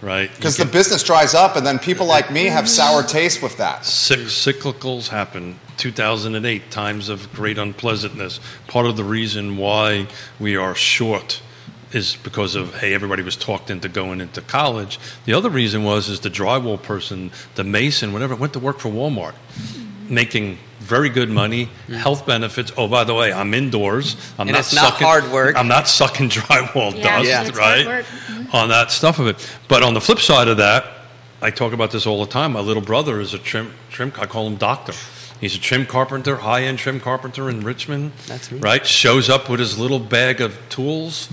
right? Because the business dries up, and then people like me have sour taste with that. Cyclicals happen. two thousand eight, times of great unpleasantness. Part of the reason why we are short is because of, hey, everybody was talked into going into college. The other reason was is the drywall person, the mason, whatever, went to work for Walmart. making very good money, mm-hmm. health benefits. Oh, by the way, I'm indoors. I'm and not it's not sucking, hard work. I'm not sucking drywall yeah, dust, yeah. right? Mm-hmm. On that stuff of it. But on the flip side of that, I talk about this all the time. My little brother is a trim, trim I call him doctor. He's a trim carpenter, high-end trim carpenter in Richmond. That's me. Right? Shows up with his little bag of tools.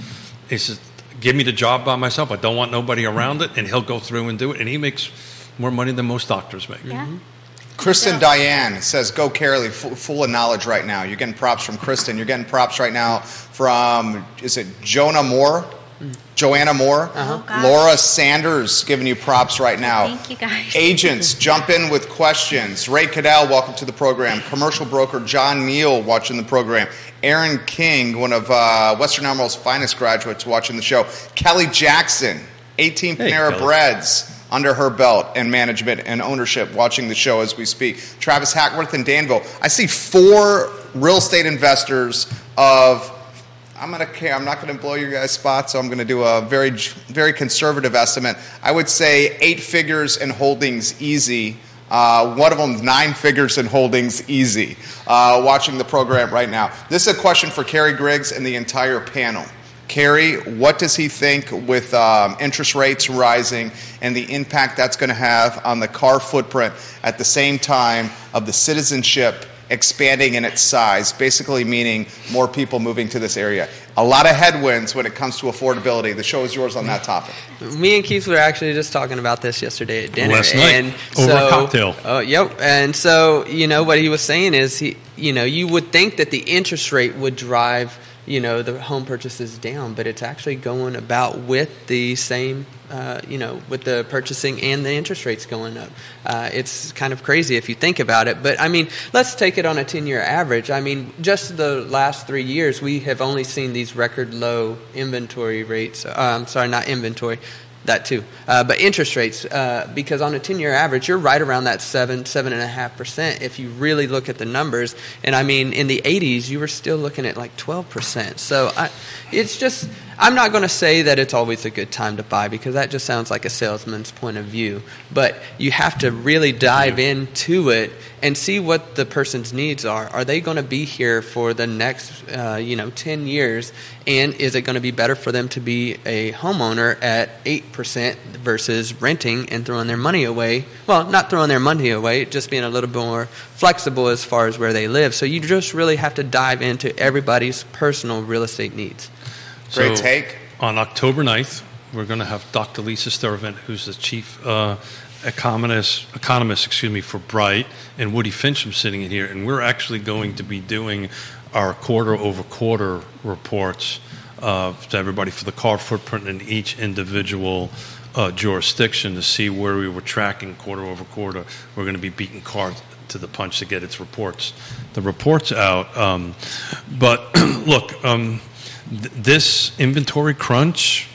He says, give me the job by myself. I don't want nobody around it. And he'll go through and do it. And he makes more money than most doctors make. Yeah. Mm-hmm. Kristen yeah. Diane says, go Carly, full, full of knowledge right now. You're getting props from Kristen. You're getting props right now from, is it Jonah Moore? Joanna Moore, uh-huh. Laura Sanders giving you props right now. Thank you, guys. Agents, jump in with questions. Ray Cadell, welcome to the program. Commercial broker John Neal watching the program. Aaron King, one of uh, Western Alma's finest graduates watching the show. Kelly Jackson, eighteen hey, Panera Kelly. Breads under her belt and management and ownership watching the show as we speak. Travis Hackworth in Danville. I see four real estate investors of... I'm gonna. I'm not gonna blow your guys' spot, so I'm gonna do a very, very conservative estimate. I would say eight figures in holdings, easy. Uh, one of them nine figures in holdings, easy. Uh, watching the program right now. This is a question for Kerry Griggs and the entire panel. Kerry, what does he think with um, interest rates rising and the impact that's going to have on the car footprint at the same time of the citizenship expanding in its size, basically meaning more people moving to this area? A lot of headwinds when it comes to affordability. The show is yours on that topic. Me and Keith were actually just talking about this yesterday at dinner. Last night, so, over a cocktail. Oh, yep. And so, you know, what he was saying is, he, you know, you would think that the interest rate would drive, you know, the home purchases down, but it's actually going about with the same, uh, you know, with the purchasing and the interest rates going up. Uh, it's kind of crazy if you think about it. But, I mean, let's take it on a ten-year average. I mean, just the last three years, we have only seen these record low inventory rates. Uh, I'm sorry, not inventory. That too, uh, but interest rates, uh, because on a ten-year average, you're right around that seven, seven and a half percent. If you really look at the numbers, and I mean, in the eighties, you were still looking at like twelve percent. So I, it's just, I'm not going to say that it's always a good time to buy, because that just sounds like a salesman's point of view. But you have to really dive into it and see what the person's needs are. Are they going to be here for the next, uh, you know, ten years? And is it going to be better for them to be a homeowner at eight percent versus renting and throwing their money away? Well, not throwing their money away, just being a little bit more flexible as far as where they live. So you just really have to dive into everybody's personal real estate needs. Great so take. On October ninth, we're going to have Doctor Lisa Sturvant, who's the chief uh, economist, economist, excuse me, for Bright, and Woody Fincham sitting in here, and we're actually going to be doing our quarter-over-quarter reports uh, to everybody for the car footprint in each individual uh, jurisdiction to see where we were tracking quarter-over-quarter. We're going to be beating car to the punch to get its reports, the reports out. Um, but look. Um, This inventory crunch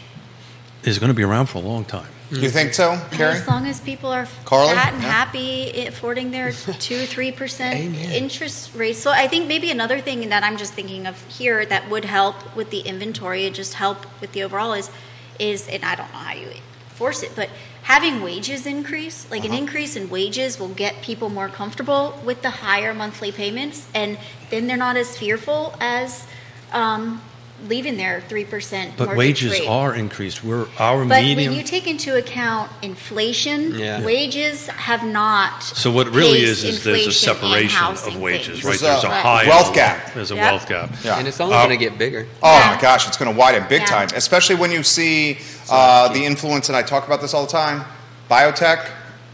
is going to be around for a long time. You think so, Kerry? As long as people are Carly? fat and yeah. happy, affording their two, three percent interest rates. So I think maybe another thing that I'm just thinking of here that would help with the inventory and just help with the overall is, is, and I don't know how you force it, but having wages increase, like uh-huh. an increase in wages will get people more comfortable with the higher monthly payments, and then they're not as fearful as... Um, leaving their three percent mortgage But wages rate. Are increased. We're our but medium... But when you take into account inflation, yeah. wages have not... So what really is is there's a separation of wages, right? So, there's a right. high... Wealth gap. There's a yep. wealth gap. Yeah. And it's only um, going to get bigger. Oh, yeah. my gosh. It's going to widen big yeah. time, especially when you see uh, the influence, and I talk about this all the time, biotech,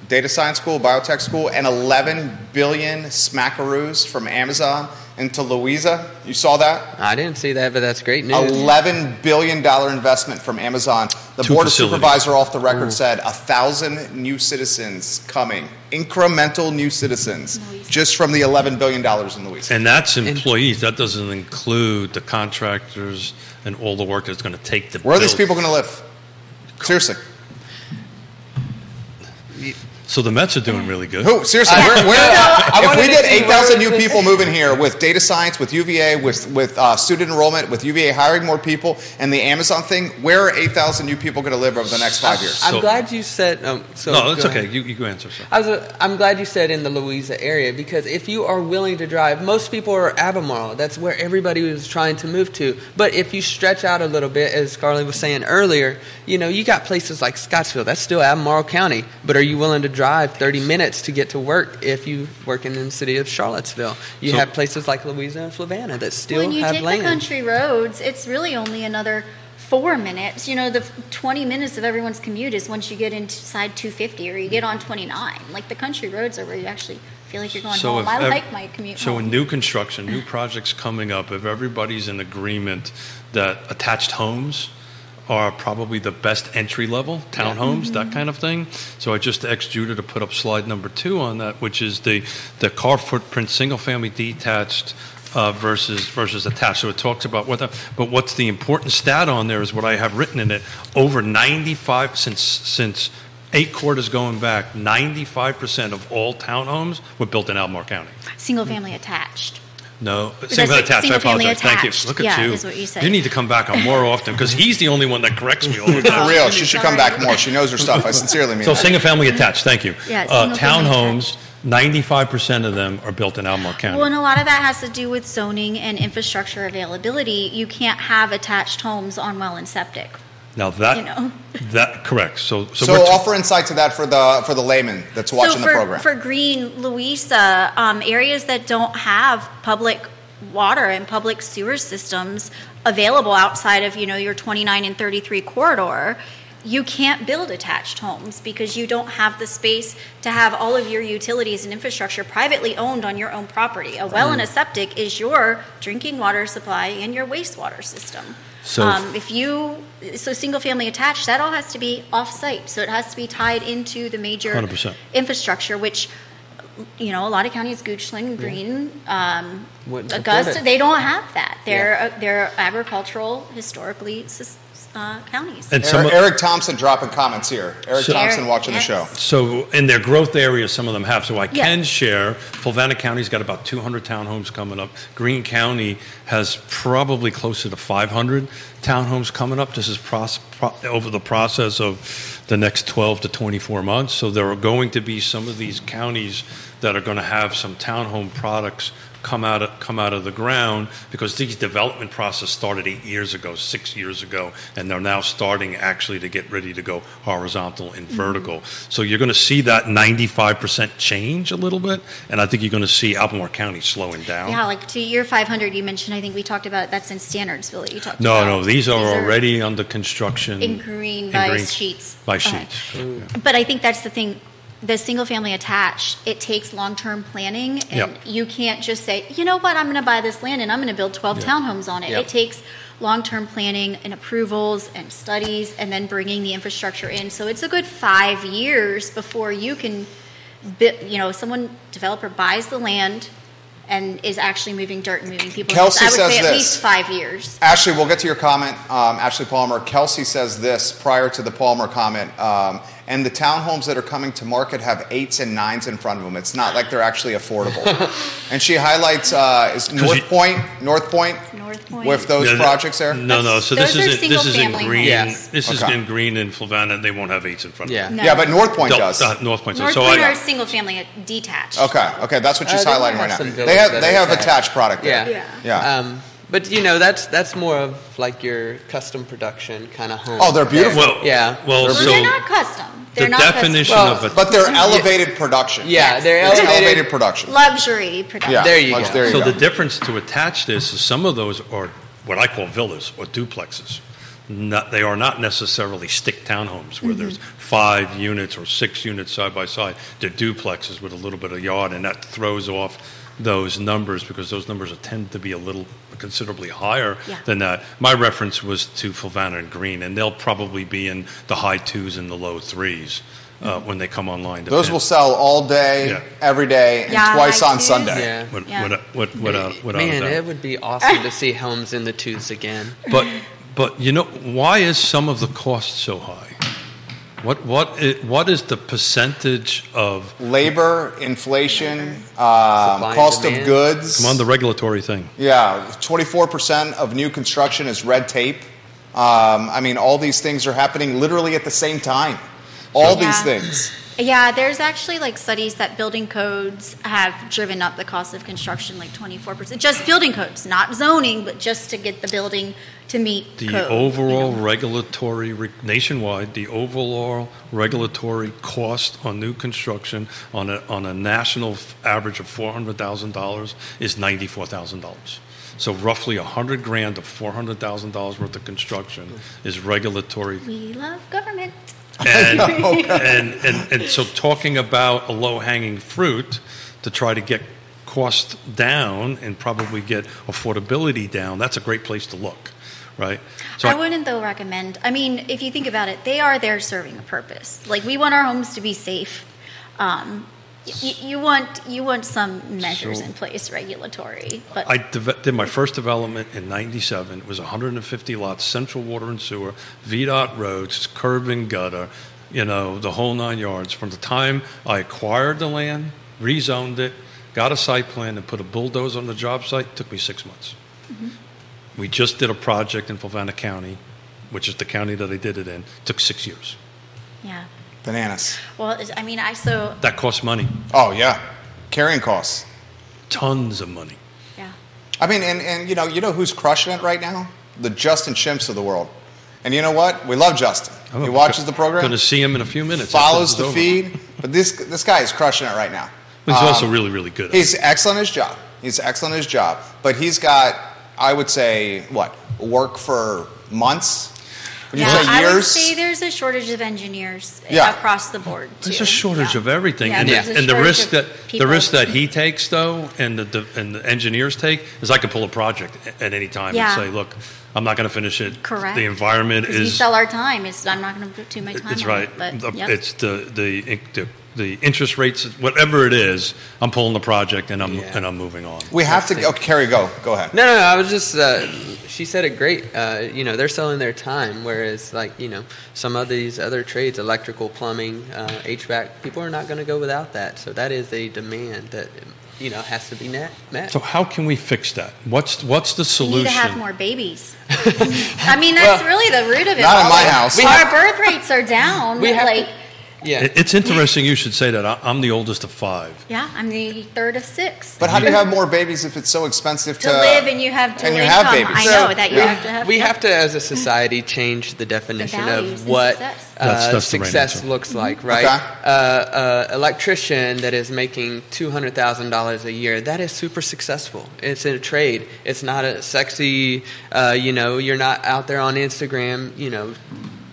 data science school, biotech school, and eleven billion smackaroos from Amazon into Louisa. You saw that? I didn't see that, but that's great news. eleven billion dollars investment from Amazon. The Two Board facilities. Of Supervisor off the record Ooh. said one thousand new citizens coming, incremental new citizens, Louisa. Just from the eleven billion dollars in Louisa. And that's employees. That doesn't include the contractors and all the work that's going to take to Where build. Are these people going to live? Seriously. So the Mets are doing really good. Who? Seriously, we're, we're, if we did eight thousand new people moving here with data science, with U V A, with with uh, student enrollment, with U V A hiring more people, and the Amazon thing, where are eight thousand new people going to live over the next five years? So, I'm glad you said. Um, so no, it's okay. You, you can answer. So. I was. Uh, I'm glad you said in the Louisa area, because if you are willing to drive, most people are Albemarle. That's where everybody was trying to move to. But if you stretch out a little bit, as Carly was saying earlier, you know, you got places like Scottsville. That's still Albemarle County. But are you willing to drive thirty minutes to get to work if you work in the city of Charlottesville? You so, have places like Louisa and Flavanna that still have land. When you take land. The country roads, it's really only another four minutes. You know, the twenty minutes of everyone's commute is once you get inside two fifty or you get on twenty-nine. Like, the country roads are where you actually feel like you're going so home. I ev- like my commute. So home. In new construction, new projects coming up, if everybody's in agreement that attached homes are probably the best entry level, townhomes, yeah. mm-hmm. that kind of thing. So I just asked Judah to put up slide number two on that, which is the, the car footprint, single family detached uh, versus versus attached. So it talks about what the, but what's the important stat on there is what I have written in it. Over ninety-five since since eight quarters going back, ninety-five percent of all townhomes were built in Albemarle County. Single family mm-hmm. attached. No, single attached. I apologize. Attached. Thank you. Look yeah, at you. Is what you, you need to come back on more often, because he's the only one that corrects me all the time. For real, she should come back more. She knows her stuff. I sincerely mean so that. So single family attached. Thank you. Yeah, uh, townhomes, ninety-five percent of them are built in Albemarle County. Well, and a lot of that has to do with zoning and infrastructure availability. You can't have attached homes on well and septic. Now that you know. that correct. So so, so we're t- offer insight to that for the for the layman that's watching so for, the program. For Green, Louisa, um, areas that don't have public water and public sewer systems available outside of, you know, your twenty-nine and thirty-three corridor, you can't build attached homes because you don't have the space to have all of your utilities and infrastructure privately owned on your own property. A well mm. and a septic is your drinking water supply and your wastewater system. So, um, if you so single family attached, that all has to be off site. So it has to be tied into the major one hundred percent infrastructure, which, you know, a lot of counties, Goochland, Green, yeah. um, Augusta, they don't have that. They're yeah. uh, they're agricultural historically uh, counties. And Eric, of, Eric Thompson dropping comments here. Eric so, Thompson Eric, watching yes. the show. So in their growth areas, some of them have. So I yeah. can share. Fulvanna County's got about two hundred townhomes coming up. Greene County has probably closer to five hundred townhomes coming up. This is pros- pro- over the process of the next twelve to twenty-four months. So there are going to be some of these counties that are going to have some townhome products come out of, come out of the ground, because these development process started eight years ago, six years ago, and they're now starting actually to get ready to go horizontal and mm-hmm. vertical. So you're going to see that ninety-five percent change a little bit, and I think you're going to see Albemarle County slowing down. Yeah, like to year five hundred you mentioned, I think we talked about, that's in Standardsville that you talked no, about. No, no, these are these already are under construction. In green, in by green, sheets. By okay. sheets. Yeah. But I think that's the thing. The single-family attached, it takes long-term planning, and yep. you can't just say, you know what, I'm going to buy this land and I'm going to build twelve yep. townhomes on it. Yep. It takes long-term planning and approvals and studies and then bringing the infrastructure in. So it's a good five years before you can, you know, someone, developer buys the land and is actually moving dirt and moving people. Kelsey I would says say at this. least five years. Ashley, we'll get to your comment. Um, Ashley Palmer. Kelsey says this prior to the Palmer comment. Um, and the townhomes that are coming to market have eights and nines in front of them. It's not like they're actually affordable. And she highlights uh, is North, you, Point, North Point, North Point, with those no, projects there. No, no. So this is in, this is in Green. Yes. This okay. is in Green and Flavanna. They won't have eights in front of yeah. them. No. Yeah, but North Point no, does. Uh, North Point does. North so Point I, are single family detached. Okay, okay. That's what she's uh, highlighting right now. They have they have attached product there. Yeah, yeah. yeah. Um, But, you know, that's that's more of like your custom production kind of home. Oh, they're beautiful. Well, yeah. Well, they're, so they're not custom. They're the not definition custom. Well, of a... But they're elevated yeah. production. Yeah, they're elevated, elevated production. Luxury production. Yeah, there you go. There you so go. The difference to attach this is some of those are what I call villas or duplexes. Not, they are not necessarily stick townhomes where mm-hmm. there's five units or six units side by side. They're duplexes with a little bit of yard, and that throws off those numbers, because those numbers tend to be a little considerably higher yeah. than that. My reference was to Flavanna and Green, and they'll probably be in the high twos and the low threes uh, mm-hmm. when they come online. Depending. Those will sell all day, yeah. every day, and yeah, twice on twos. Sunday. Yeah. What, yeah. What, what, what, uh, what Man, it would be awesome to see homes in the twos again. But, but you know, why is some of the cost so high? What what is, what is the percentage of labor, inflation, uh, cost of goods? Come on, the regulatory thing. Yeah, twenty-four percent of new construction is red tape. Um, I mean, all these things are happening literally at the same time. All yeah. these things. Yeah, there's actually like studies that building codes have driven up the cost of construction like twenty-four percent. Just building codes, not zoning, but just to get the building to meet the code, overall you know? regulatory nationwide. The overall regulatory cost on new construction on a on a national average of four hundred thousand dollars is ninety-four thousand dollars. So roughly a hundred grand to four hundred thousand dollars worth of construction is regulatory. We love government. And, and, and and so talking about a low-hanging fruit to try to get cost down and probably get affordability down, that's a great place to look, right? So I wouldn't, though, recommend. I mean, if you think about it, they are there serving a purpose. Like, we want our homes to be safe. Um, you, you want you want some measures so in place, regulatory. But I de- did my first development in ninety-seven. It was one hundred fifty lots, central water and sewer, V DOT roads, curb and gutter, you know, the whole nine yards. From the time I acquired the land, rezoned it, got a site plan, and put a bulldozer on the job site, it took me six months. Mm-hmm. We just did a project in Fulvana County, which is the county that I did it in. It took six years. Yeah. Bananas. Well, I mean, I so... That costs money. Oh, yeah. Carrying costs. Tons of money. Yeah. I mean, and, and you know you know who's crushing it right now? The Justin Shimps of the world. And you know what? We love Justin. Oh, he watches the program. Going to see him in a few minutes. Follows the over. feed. But this this guy is crushing it right now. He's um, also really, really good at he's it. He's excellent at his job. He's excellent at his job. But he's got, I would say, what? Work for months? Would yeah, you say years? I would say there's a shortage of engineers yeah. across the board. Too. There's a shortage yeah. of everything, yeah, and, yeah. and the risk that people. the risk that he takes, though, and the, the and the engineers take is I could pull a project at any time yeah. and say, "Look, I'm not going to finish it." Correct. The environment is we sell our time. It's I'm not going to put too much time. It's on right. It, but, the, yep. It's the the. the The interest rates, whatever it is, I'm pulling the project and I'm yeah. and I'm moving on. We have That's to. Oh, Kerry, go, go ahead. No, no, no I was just. Uh, she said it great. Uh, you know, they're selling their time, whereas like you know, some of these other trades, electrical, plumbing, uh, H V A C, people are not going to go without that. So that is a demand that you know has to be met. So how can we fix that? What's what's the solution? We need to have more babies. I mean, that's well, really the root of it. Not in my house. Our birth rates are down. We have like. To, Yeah. It's interesting you should say that. I'm the oldest of five. Yeah, I'm the third of six. But how do you have more babies if it's so expensive to, to live and you have to and you have babies? I know that you yeah. have to have. We yeah. have to, as a society, change the definition the of what success, uh, that's, that's success right looks like. Right? Okay. Uh, uh, electrician that is making two hundred thousand dollars a year—that is super successful. It's a trade. It's not a sexy. Uh, you know, you're not out there on Instagram. You know.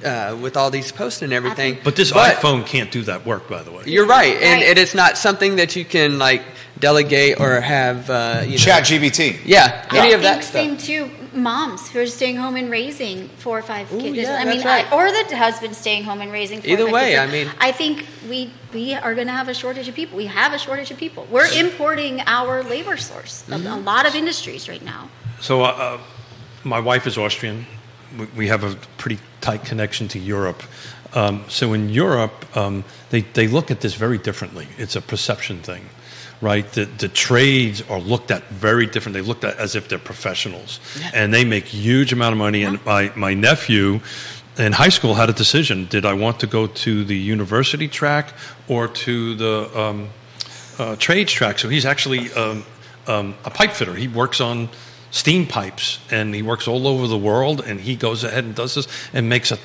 Uh, with all these posts and everything. But this but, iPhone can't do that work, by the way. You're right. And right. It, it's not something that you can, like, delegate or have, uh, you Chat know. G B T. Yeah, yeah. Any I of that stuff. I think same, too, moms who are staying home and raising four or five Ooh, kids. Yeah, I mean, right. I, or the husband staying home and raising four Either or five way, kids. I mean. I think we we are going to have a shortage of people. We have a shortage of people. We're importing our labor source. Mm-hmm. A, a lot of industries right now. So uh, my wife is Austrian. We have a pretty tight connection to Europe. Um, so in Europe, um, they, they look at this very differently. It's a perception thing, right? The, the trades are looked at very different. They looked at as if they're professionals. Yeah. And they make huge amount of money. Yeah. And my, my nephew in high school had a decision. Did I want to go to the university track or to the um, uh, trades track? So he's actually um, um, a pipe fitter. He works on steam pipes, and he works all over the world, and he goes ahead and does this and makes a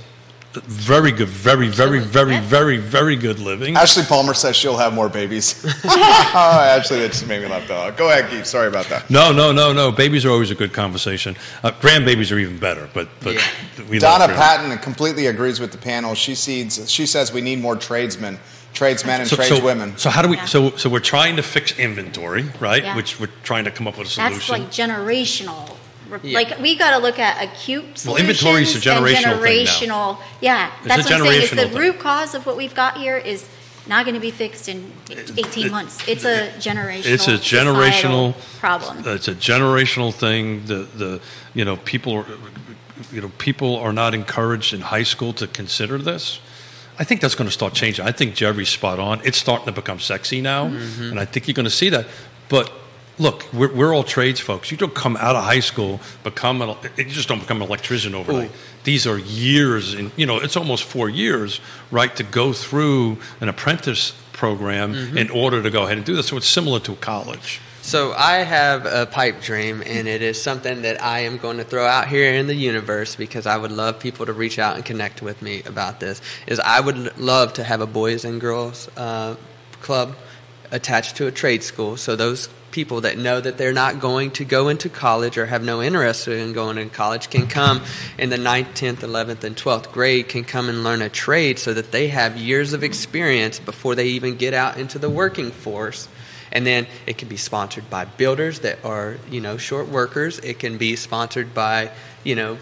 very good, very, very, very, very, very good living. Ashley Palmer says she'll have more babies. Oh, Ashley, that just made me laugh, though. Go ahead, Keith. Sorry about that. No, no, no, no. Babies are always a good conversation. Uh, grandbabies are even better, but, but yeah. we Donna love Patton completely agrees with the panel. She sees, she says we need more tradesmen. Tradesmen and so, tradeswomen. So, so how do we? Yeah. So so we're trying to fix inventory, right? Yeah. Which we're trying to come up with a solution. That's like generational. Yeah. Like we got to look at acute solutions. Well, inventory is a generational, generational thing now. Yeah, it's that's what I'm saying. Is the thing. Root cause of what we've got here is not going to be fixed in eighteen it, months. It's it, a generational. It's a generational problem. It's a generational thing. The the you know people you know people are not encouraged in high school to consider this. I think that's going to start changing. I think Jerry's spot on. It's starting to become sexy now, mm-hmm. and I think you're going to see that. But look, we're, we're all trades folks. You don't come out of high school, become an, you just don't become an electrician overnight. Ooh. These are years, and you know, it's almost four years, right, to go through an apprentice program mm-hmm. in order to go ahead and do this. So it's similar to college. So I have a pipe dream, and it is something that I am going to throw out here in the universe because I would love people to reach out and connect with me about this, is I would love to have a boys and girls uh, club attached to a trade school. So those people that know that they're not going to go into college or have no interest in going into college can come in the ninth, tenth, eleventh, and twelfth grade, can come and learn a trade so that they have years of experience before they even get out into the working force. And then it can be sponsored by builders that are, you know, short workers. It can be sponsored by, you know,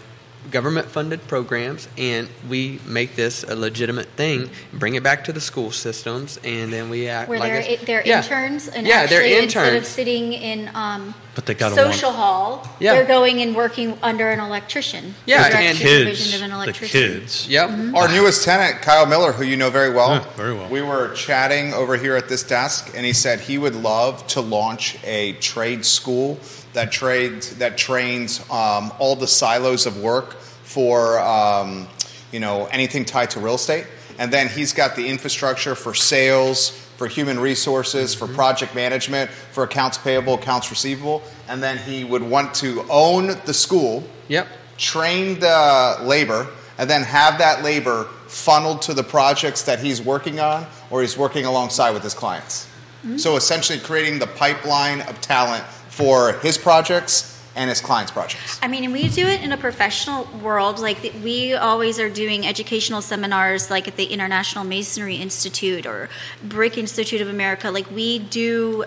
government-funded programs. And we make this a legitimate thing, bring it back to the school systems, and then we act Where like... Where they're, they're yeah. interns. And yeah, actually, they're interns. Instead of sitting in um, but they gotta social want. hall, yeah. they're going and working under an electrician. Yeah, they're and kids. Of an electrician. The kids. Yep. Mm-hmm. Our newest tenant, Kyle Miller, who you know very well. Yeah, very well. We were chatting over here at this desk, and he said he would love to launch a trade school that trades that trains um, all the silos of work for um, you know, anything tied to real estate, and then he's got the infrastructure for sales, for human resources, for project management, for accounts payable, accounts receivable, and then he would want to own the school, yep, train the labor, and then have that labor funneled to the projects that he's working on or he's working alongside with his clients. Mm-hmm. So essentially creating the pipeline of talent for his projects and his clients' projects. I mean, and we do it in a professional world. Like, the, we always are doing educational seminars, like at the International Masonry Institute or Brick Institute of America. Like, we do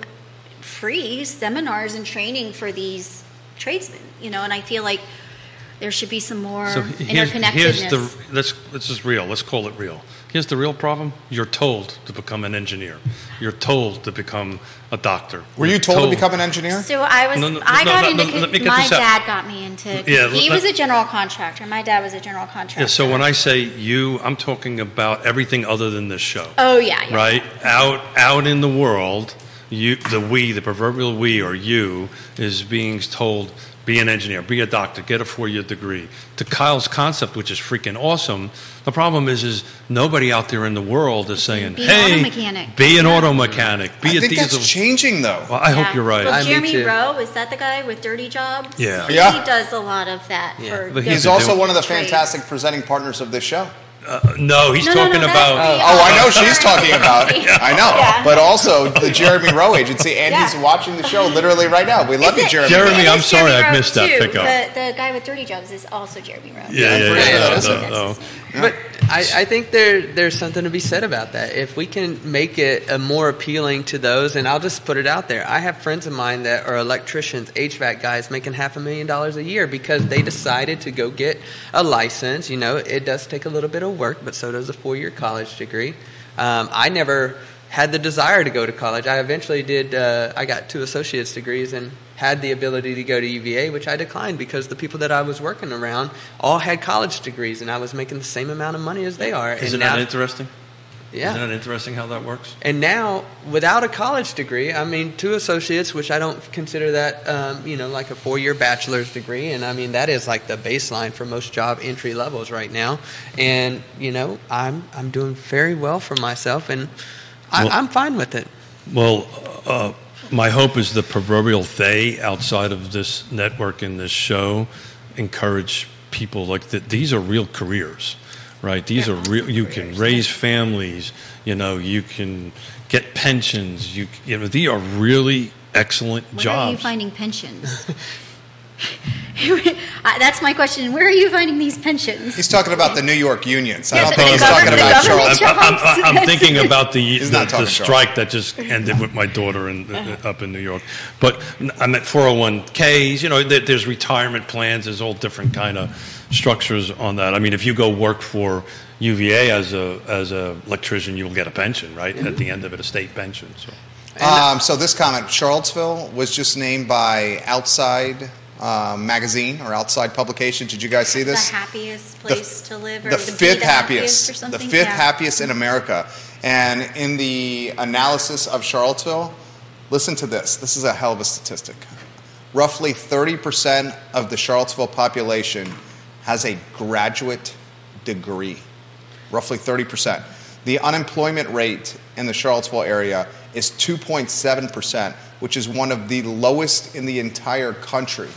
free seminars and training for these tradesmen, you know, and I feel like there should be some more so here's, interconnectedness. Here's the, let's, this is real. Let's call it real. Here's the real problem. You're told to become an engineer. You're told to become a doctor. Were you told, told. to become an engineer? So I was. No, no, I no, got no, into. No, no, my dad out. got me into. Yeah, he let, was a general contractor. My dad was a general contractor. Yeah, so when I say you, I'm talking about everything other than this show. Oh yeah. yeah right yeah. out out in the world, you the we the proverbial we or you is being told. Be an engineer, be a doctor, get a four-year degree. To Kyle's concept, which is freaking awesome, the problem is is nobody out there in the world is saying, be hey, an be an yeah. auto mechanic. Be I a think diesel. That's changing, though. Well, I yeah. hope you're right. Well, Jeremy Rowe, is that the guy with Dirty Jobs? Yeah. yeah. He does a lot of that. Yeah. For he's also one of the fantastic presenting partners of this show. Uh, no, he's no, talking no, no, about... Uh, oh, I know she's talking about. yeah. I know. Yeah. But also the Jeremy Rowe Agency, and yeah. he's watching the show literally right now. We love is you, it, Jeremy. Jeremy, I'm sorry Jeremy I missed Rowe that too. pickup. The, the guy with Dirty Jobs is also Jeremy Rowe. Yeah, yeah, yeah. yeah, yeah, yeah no, no. But I, I think there there's something to be said about that. If we can make it a more appealing to those, and I'll just put it out there. I have friends of mine that are electricians, H V A C guys, making half a million dollars a year because they decided to go get a license. You know, it does take a little bit of work, but so does a four-year college degree. Um, I never had the desire to go to college. I eventually did. Uh, I got two associate's degrees and had the ability to go to U V A, which I declined because the people that I was working around all had college degrees, and I was making the same amount of money as they are. Isn't that interesting? Yeah. Isn't that interesting how that works? And now, without a college degree, I mean, two associates, which I don't consider that, um, you know, like a four-year bachelor's degree. And, I mean, that is like the baseline for most job entry levels right now. And, you know, I'm I'm doing very well for myself, and I, well, I'm fine with it. Well, uh, my hope is the proverbial they outside of this network and this show encourage people like that. These are real careers. Right, these yeah. are real. You can raise families. You know, you can get pensions. You, you know, these are really excellent Where jobs. Where are you finding pensions? That's my question. Where are you finding these pensions? He's talking about the New York unions. I don't think he's talking about Charlotte. I'm, I'm, I'm thinking about the the, the strike that just ended with my daughter in, uh-huh. up in New York. But I'm at four oh one k's. You know, there, there's retirement plans. There's all different kind of structures on that. I mean, if you go work for U V A as a as a electrician, you'll get a pension, right? Mm-hmm. At the end of it, a state pension. So, um, so this comment: Charlottesville was just named by outside. um, magazine or outside publication. Did you guys see this? The happiest place the, to live, or the fifth the happiest, happiest or something? the fifth yeah. happiest in America. And in the analysis of Charlottesville, listen to this. This is a hell of a statistic. Roughly thirty percent of the Charlottesville population has a graduate degree. Roughly thirty percent. The unemployment rate in the Charlottesville area is two point seven percent, which is one of the lowest in the entire country.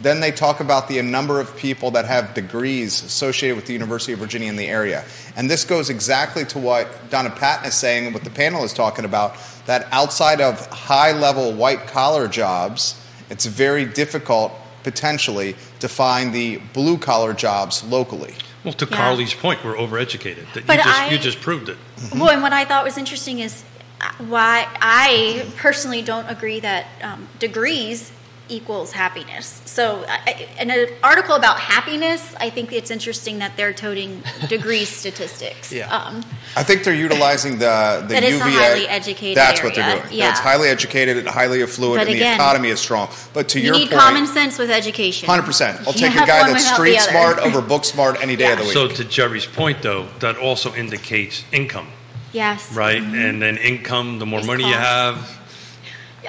Then they talk about the number of people that have degrees associated with the University of Virginia in the area. And this goes exactly to what Donna Patton is saying and what the panel is talking about, that outside of high-level white-collar jobs, it's very difficult potentially to find the blue-collar jobs locally. Well, to yeah. Carly's point, we're overeducated. But you, just, I, you just proved it. Well, and what I thought was interesting is why I personally don't agree that um, degrees equals happiness. So I, in an article about happiness, I think it's interesting that they're toting degree statistics. Yeah. Um, I think they're utilizing the, the that U V A. That is a highly educated That's area. What they're doing. Yeah. It's highly educated and highly affluent, but and again, the economy is strong. But to you your point... You need common sense with education. one hundred percent. I'll take you a guy that's street smart over book smart any day yeah. of the week. So to Jerry's point, though, that also indicates income. Yes. Right? Mm-hmm. And then income, the more There's money cost. You have...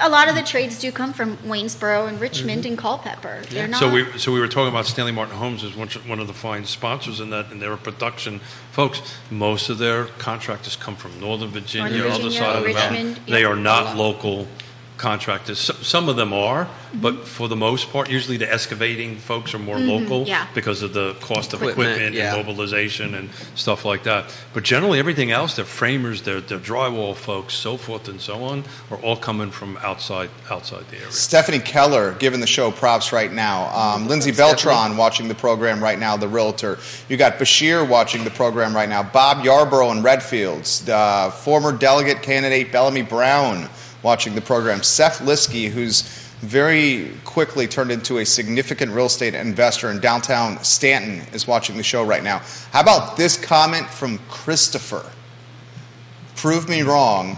A lot of the trades do come from Waynesboro and Richmond mm-hmm. and Culpeper. They're not. So we so we were talking about Stanley Martin Homes as one of the fine sponsors in that, and their production folks. Most of their contractors come from Northern Virginia, Northern Virginia other side of the mountain. Yeah. They are not local contractors. So, some of them are, mm-hmm. but for the most part, usually the excavating folks are more mm-hmm. local yeah. because of the cost of equipment, equipment yeah. and mobilization and stuff like that. But generally, everything else, their framers, their, their drywall folks, so forth and so on, are all coming from outside outside the area. Stephanie Keller giving the show props right now. Um, Lindsay Beltran Stephanie. watching the program right now, the realtor. You got Bashir watching the program right now. Bob Yarborough in Redfields. Uh, former delegate candidate Bellamy Brown watching the program. Seth Liskey, who's very quickly turned into a significant real estate investor in downtown Stanton, is watching the show right now. How about this comment from Christopher? Prove me wrong,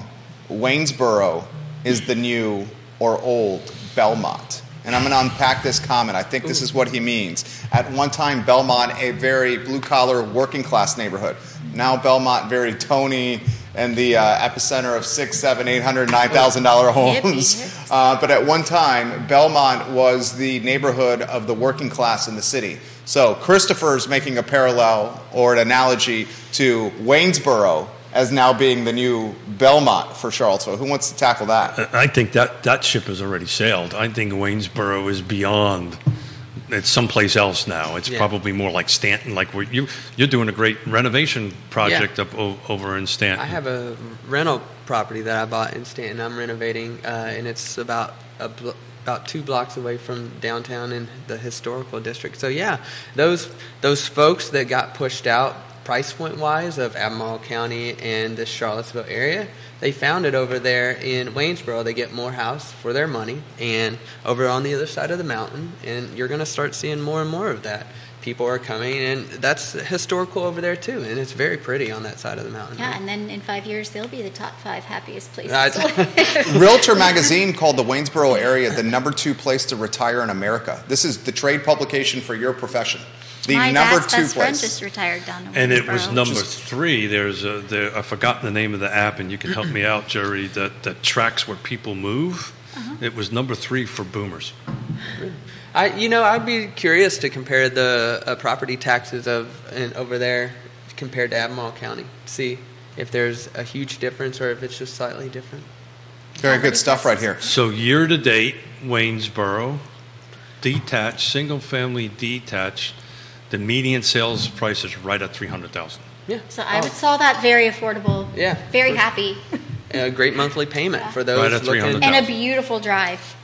Waynesboro is the new or old Belmont. And I'm going to unpack this comment. I think this is what he means. At one time, Belmont, a very blue-collar, working-class neighborhood. Now Belmont, very Tony, and the uh, epicenter of six, seven, eight hundred, nine thousand dollar homes. Uh, but at one time, Belmont was the neighborhood of the working class in the city. So Christopher's making a parallel or an analogy to Waynesboro as now being the new Belmont for Charlottesville. Who wants to tackle that? I think that, that ship has already sailed. I think Waynesboro is beyond. It's someplace else now. It's yeah. probably more like Stanton. Like where you, you're doing a great renovation project yeah. up o- over in Stanton. I have a rental property that I bought in Stanton. I'm renovating, uh, and it's about a bl- about two blocks away from downtown in the historical district. So yeah, those those folks that got pushed out price point wise of Albemarle County and the Charlottesville area, they found it over there in Waynesboro. They get more house for their money, and over on the other side of the mountain, and you're going to start seeing more and more of that. People are coming, and that's historical over there too, and it's very pretty on that side of the mountain. Yeah, right? And then in five years, they'll be the top five happiest places to live. Realtor Magazine called the Waynesboro area the number two place to retire in America. This is the trade publication for your profession. The My number dad's two best place. friend just retired down in Waynesboro. And it was number is- three. There's a, there, I've forgotten the name of the app, and you can help me out, Jerry, that, that tracks where people move. Uh-huh. It was number three for boomers. I, you know, I'd be curious to compare the uh, property taxes of and over there compared to Albemarle County, see if there's a huge difference or if it's just slightly different. Very good stuff right here. So year to date, Waynesboro, detached, single family detached, the median sales price is right at three hundred thousand dollars. Yeah. So I would saw that very affordable. Yeah. Very for, happy. A great monthly payment yeah. for those right at looking. And a beautiful drive.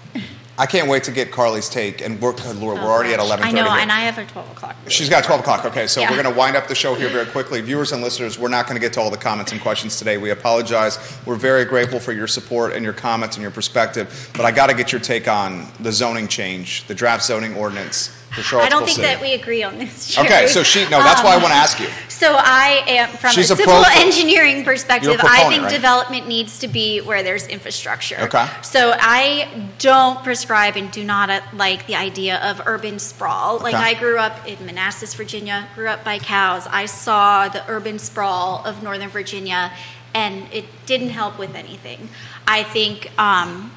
I can't wait to get Carly's take. And we're, oh, Laura, we're already at eleven thirty. I know, here. And I have a twelve o'clock. She's got twelve o'clock. Okay, so yeah. we're going to wind up the show here very quickly. Viewers and listeners, we're not going to get to all the comments and questions today. We apologize. We're very grateful for your support and your comments and your perspective. But I got to get your take on the zoning change, the draft zoning ordinance for Charlottesville City. I don't think City. that we agree on this, Jerry. Okay, so she, no, that's um, why I want to ask you. So I am, from She's a civil a engineering perspective, I think right? development needs to be where there's infrastructure. Okay. So I don't prescribe and do not like the idea of urban sprawl. Okay. Like I grew up in Manassas, Virginia, grew up by cows. I saw the urban sprawl of Northern Virginia, and it didn't help with anything. I think... Um,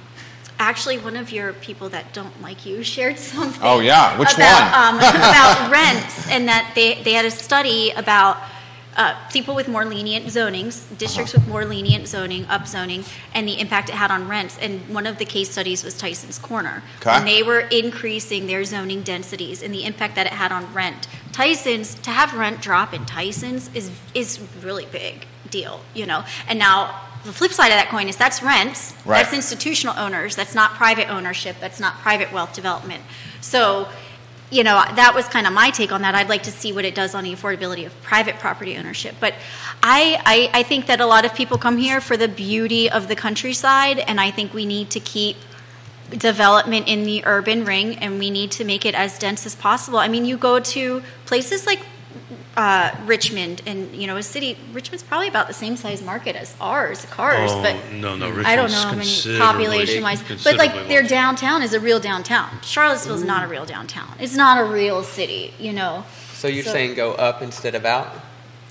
Actually, one of your people that don't like you shared something. Oh, yeah. Which about, one? um, about rents, and that they, they had a study about uh, people with more lenient zonings, districts uh-huh. with more lenient zoning, upzoning, and the impact it had on rents. And one of the case studies was Tyson's Corner. Okay. When they were increasing their zoning densities and the impact that it had on rent. Tyson's, to have rent drop in Tyson's is is really big deal, you know. And now... the flip side of that coin is that's rents, right. that's institutional owners, that's not private ownership, that's not private wealth development. So, you know, that was kind of my take on that. I'd like to see what it does on the affordability of private property ownership. But I, I, I think that a lot of people come here for the beauty of the countryside, and I think we need to keep development in the urban ring, and we need to make it as dense as possible. I mean, you go to places like Uh, Richmond, and you know, a city. Richmond's probably about the same size market as ours, cars. Oh, but no, no, Richmond's I don't know how many population-wise, but like their downtown is a real downtown. Charlottesville's Ooh. not a real downtown. It's not a real city, you know. So you're so, saying go up instead of out?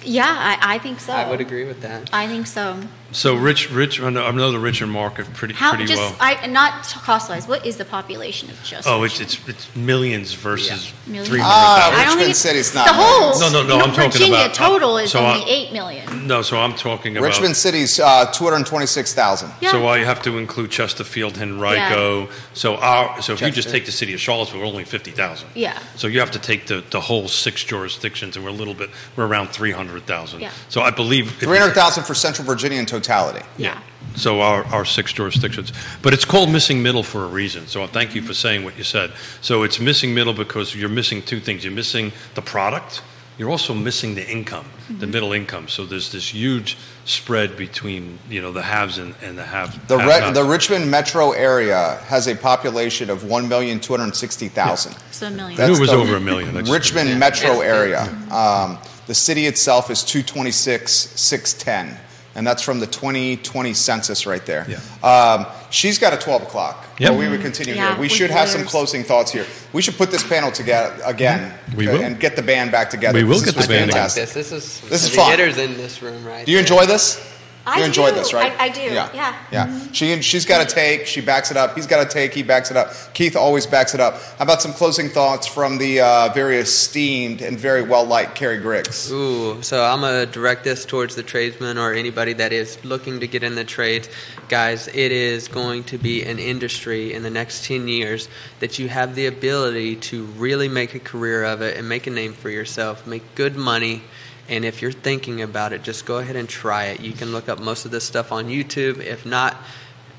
Yeah, I, I think so. I would agree with that. I think so. So rich, rich. I know, I know the Richmond market pretty, How, pretty just, well. I, not cost-wise. What is the population of just? Oh, it's it's, it's millions versus yeah. three hundred thousand. Ah, uh, Richmond think City's it's, not the whole. No, no, no. no I'm Virginia talking about Virginia total is so only I, eight million. No, so I'm talking about Richmond City's uh, two hundred twenty-six thousand. Yeah. So I have to include Chesterfield, Henrico. Yeah. So our so if Chester. you just take the city of Charlottesville, we're only fifty thousand. Yeah. So you have to take the, the whole six jurisdictions, and we're a little bit we're around three hundred thousand. Yeah. So I believe three hundred thousand for Central Virginia in total. Totality. Yeah. So our, our six jurisdictions. But it's called missing middle for a reason. So thank you for saying what you said. So it's missing middle because you're missing two things. You're missing the product. You're also missing the income, mm-hmm. the middle income. So there's this huge spread between, you know, the haves and, and the have. The, have Re- the Richmond metro area has a population of one million two hundred sixty thousand. Yeah. So a million. That's I knew it was over a million. That's Richmond yeah. metro yeah. area. Um, the city itself is two twenty-six thousand six hundred ten. And that's from the twenty twenty census right there. Yeah. Um, she's got a twelve o'clock. Yep. But we would continue yeah, here. We should have some closing thoughts here. We should put this panel together again. We will. And get the band back together. We will get the band back together. This is fantastic. This is fun. Theaters in this room, right? Do you enjoy this? I do. You enjoy this, right? I, I do, yeah. Yeah. yeah. Mm-hmm. She, she's got a take. She backs it up. He's got a take. He backs it up. Keith always backs it up. How about some closing thoughts from the uh, very esteemed and very well-liked Kerry Griggs? Ooh, so I'm going to direct this towards the tradesmen or anybody that is looking to get in the trades. Guys, it is going to be an industry in the next ten years that you have the ability to really make a career of it and make a name for yourself, make good money. And if you're thinking about it, just go ahead and try it. You can look up most of this stuff on YouTube. If not,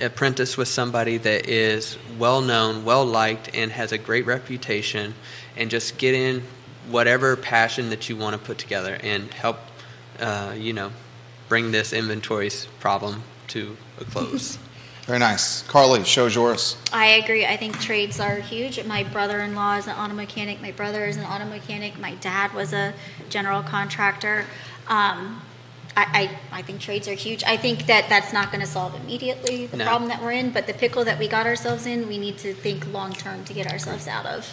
apprentice with somebody that is well-known, well-liked, and has a great reputation. And just get in whatever passion that you want to put together and help, uh, you know, bring this inventory problem to a close. Very nice. Carly, show's yours. I agree. I think trades are huge. My brother-in-law is an auto mechanic. My brother is an auto mechanic. My dad was a general contractor. Um, I, I, I think trades are huge. I think that that's not going to solve immediately the no. problem that we're in, but the pickle that we got ourselves in, we need to think long-term to get ourselves out of.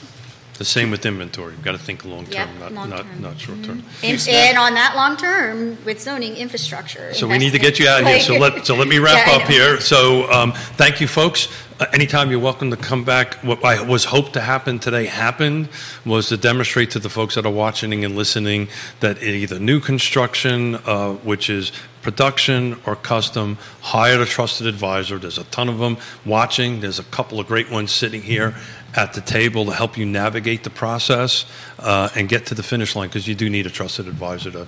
The same with inventory. You've got to think long-term, yep, not, long not, term. not short-term. Mm-hmm. And, and on that long-term, with zoning infrastructure. So we need to get you out of here. So let so let me wrap yeah, up here. So um, thank you, folks. Uh, anytime you're welcome to come back. What I was hoped to happen today happened was to demonstrate to the folks that are watching and listening that either new construction, uh, which is production or custom, hire a trusted advisor. There's a ton of them watching. There's a couple of great ones sitting here at the table to help you navigate the process uh, and get to the finish line, because you do need a trusted advisor to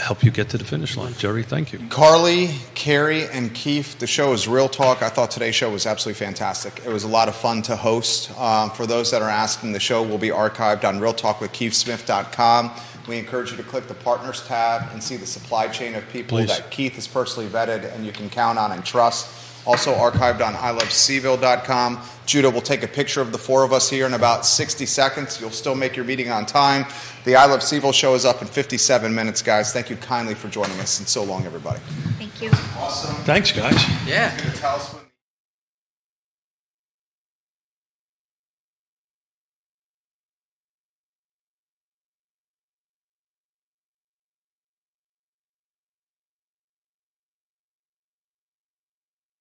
help you get to the finish line. Jerry, thank you. Carly, Kerry, and Keith, the show is Real Talk. I thought today's show was absolutely fantastic. It was a lot of fun to host. Um, for those that are asking, the show will be archived on real talk with keith smith dot com. We encourage you to click the Partners tab and see the supply chain of people Please. that Keith has personally vetted and you can count on and trust. also archived on I Love C ville dot com. Judah will take a picture of the four of us here in about sixty seconds. You'll still make your meeting on time. The I Love Seville show is up in fifty-seven minutes, guys. Thank you kindly for joining us, and so long, everybody. Thank you. Awesome. Thanks, guys. Yeah.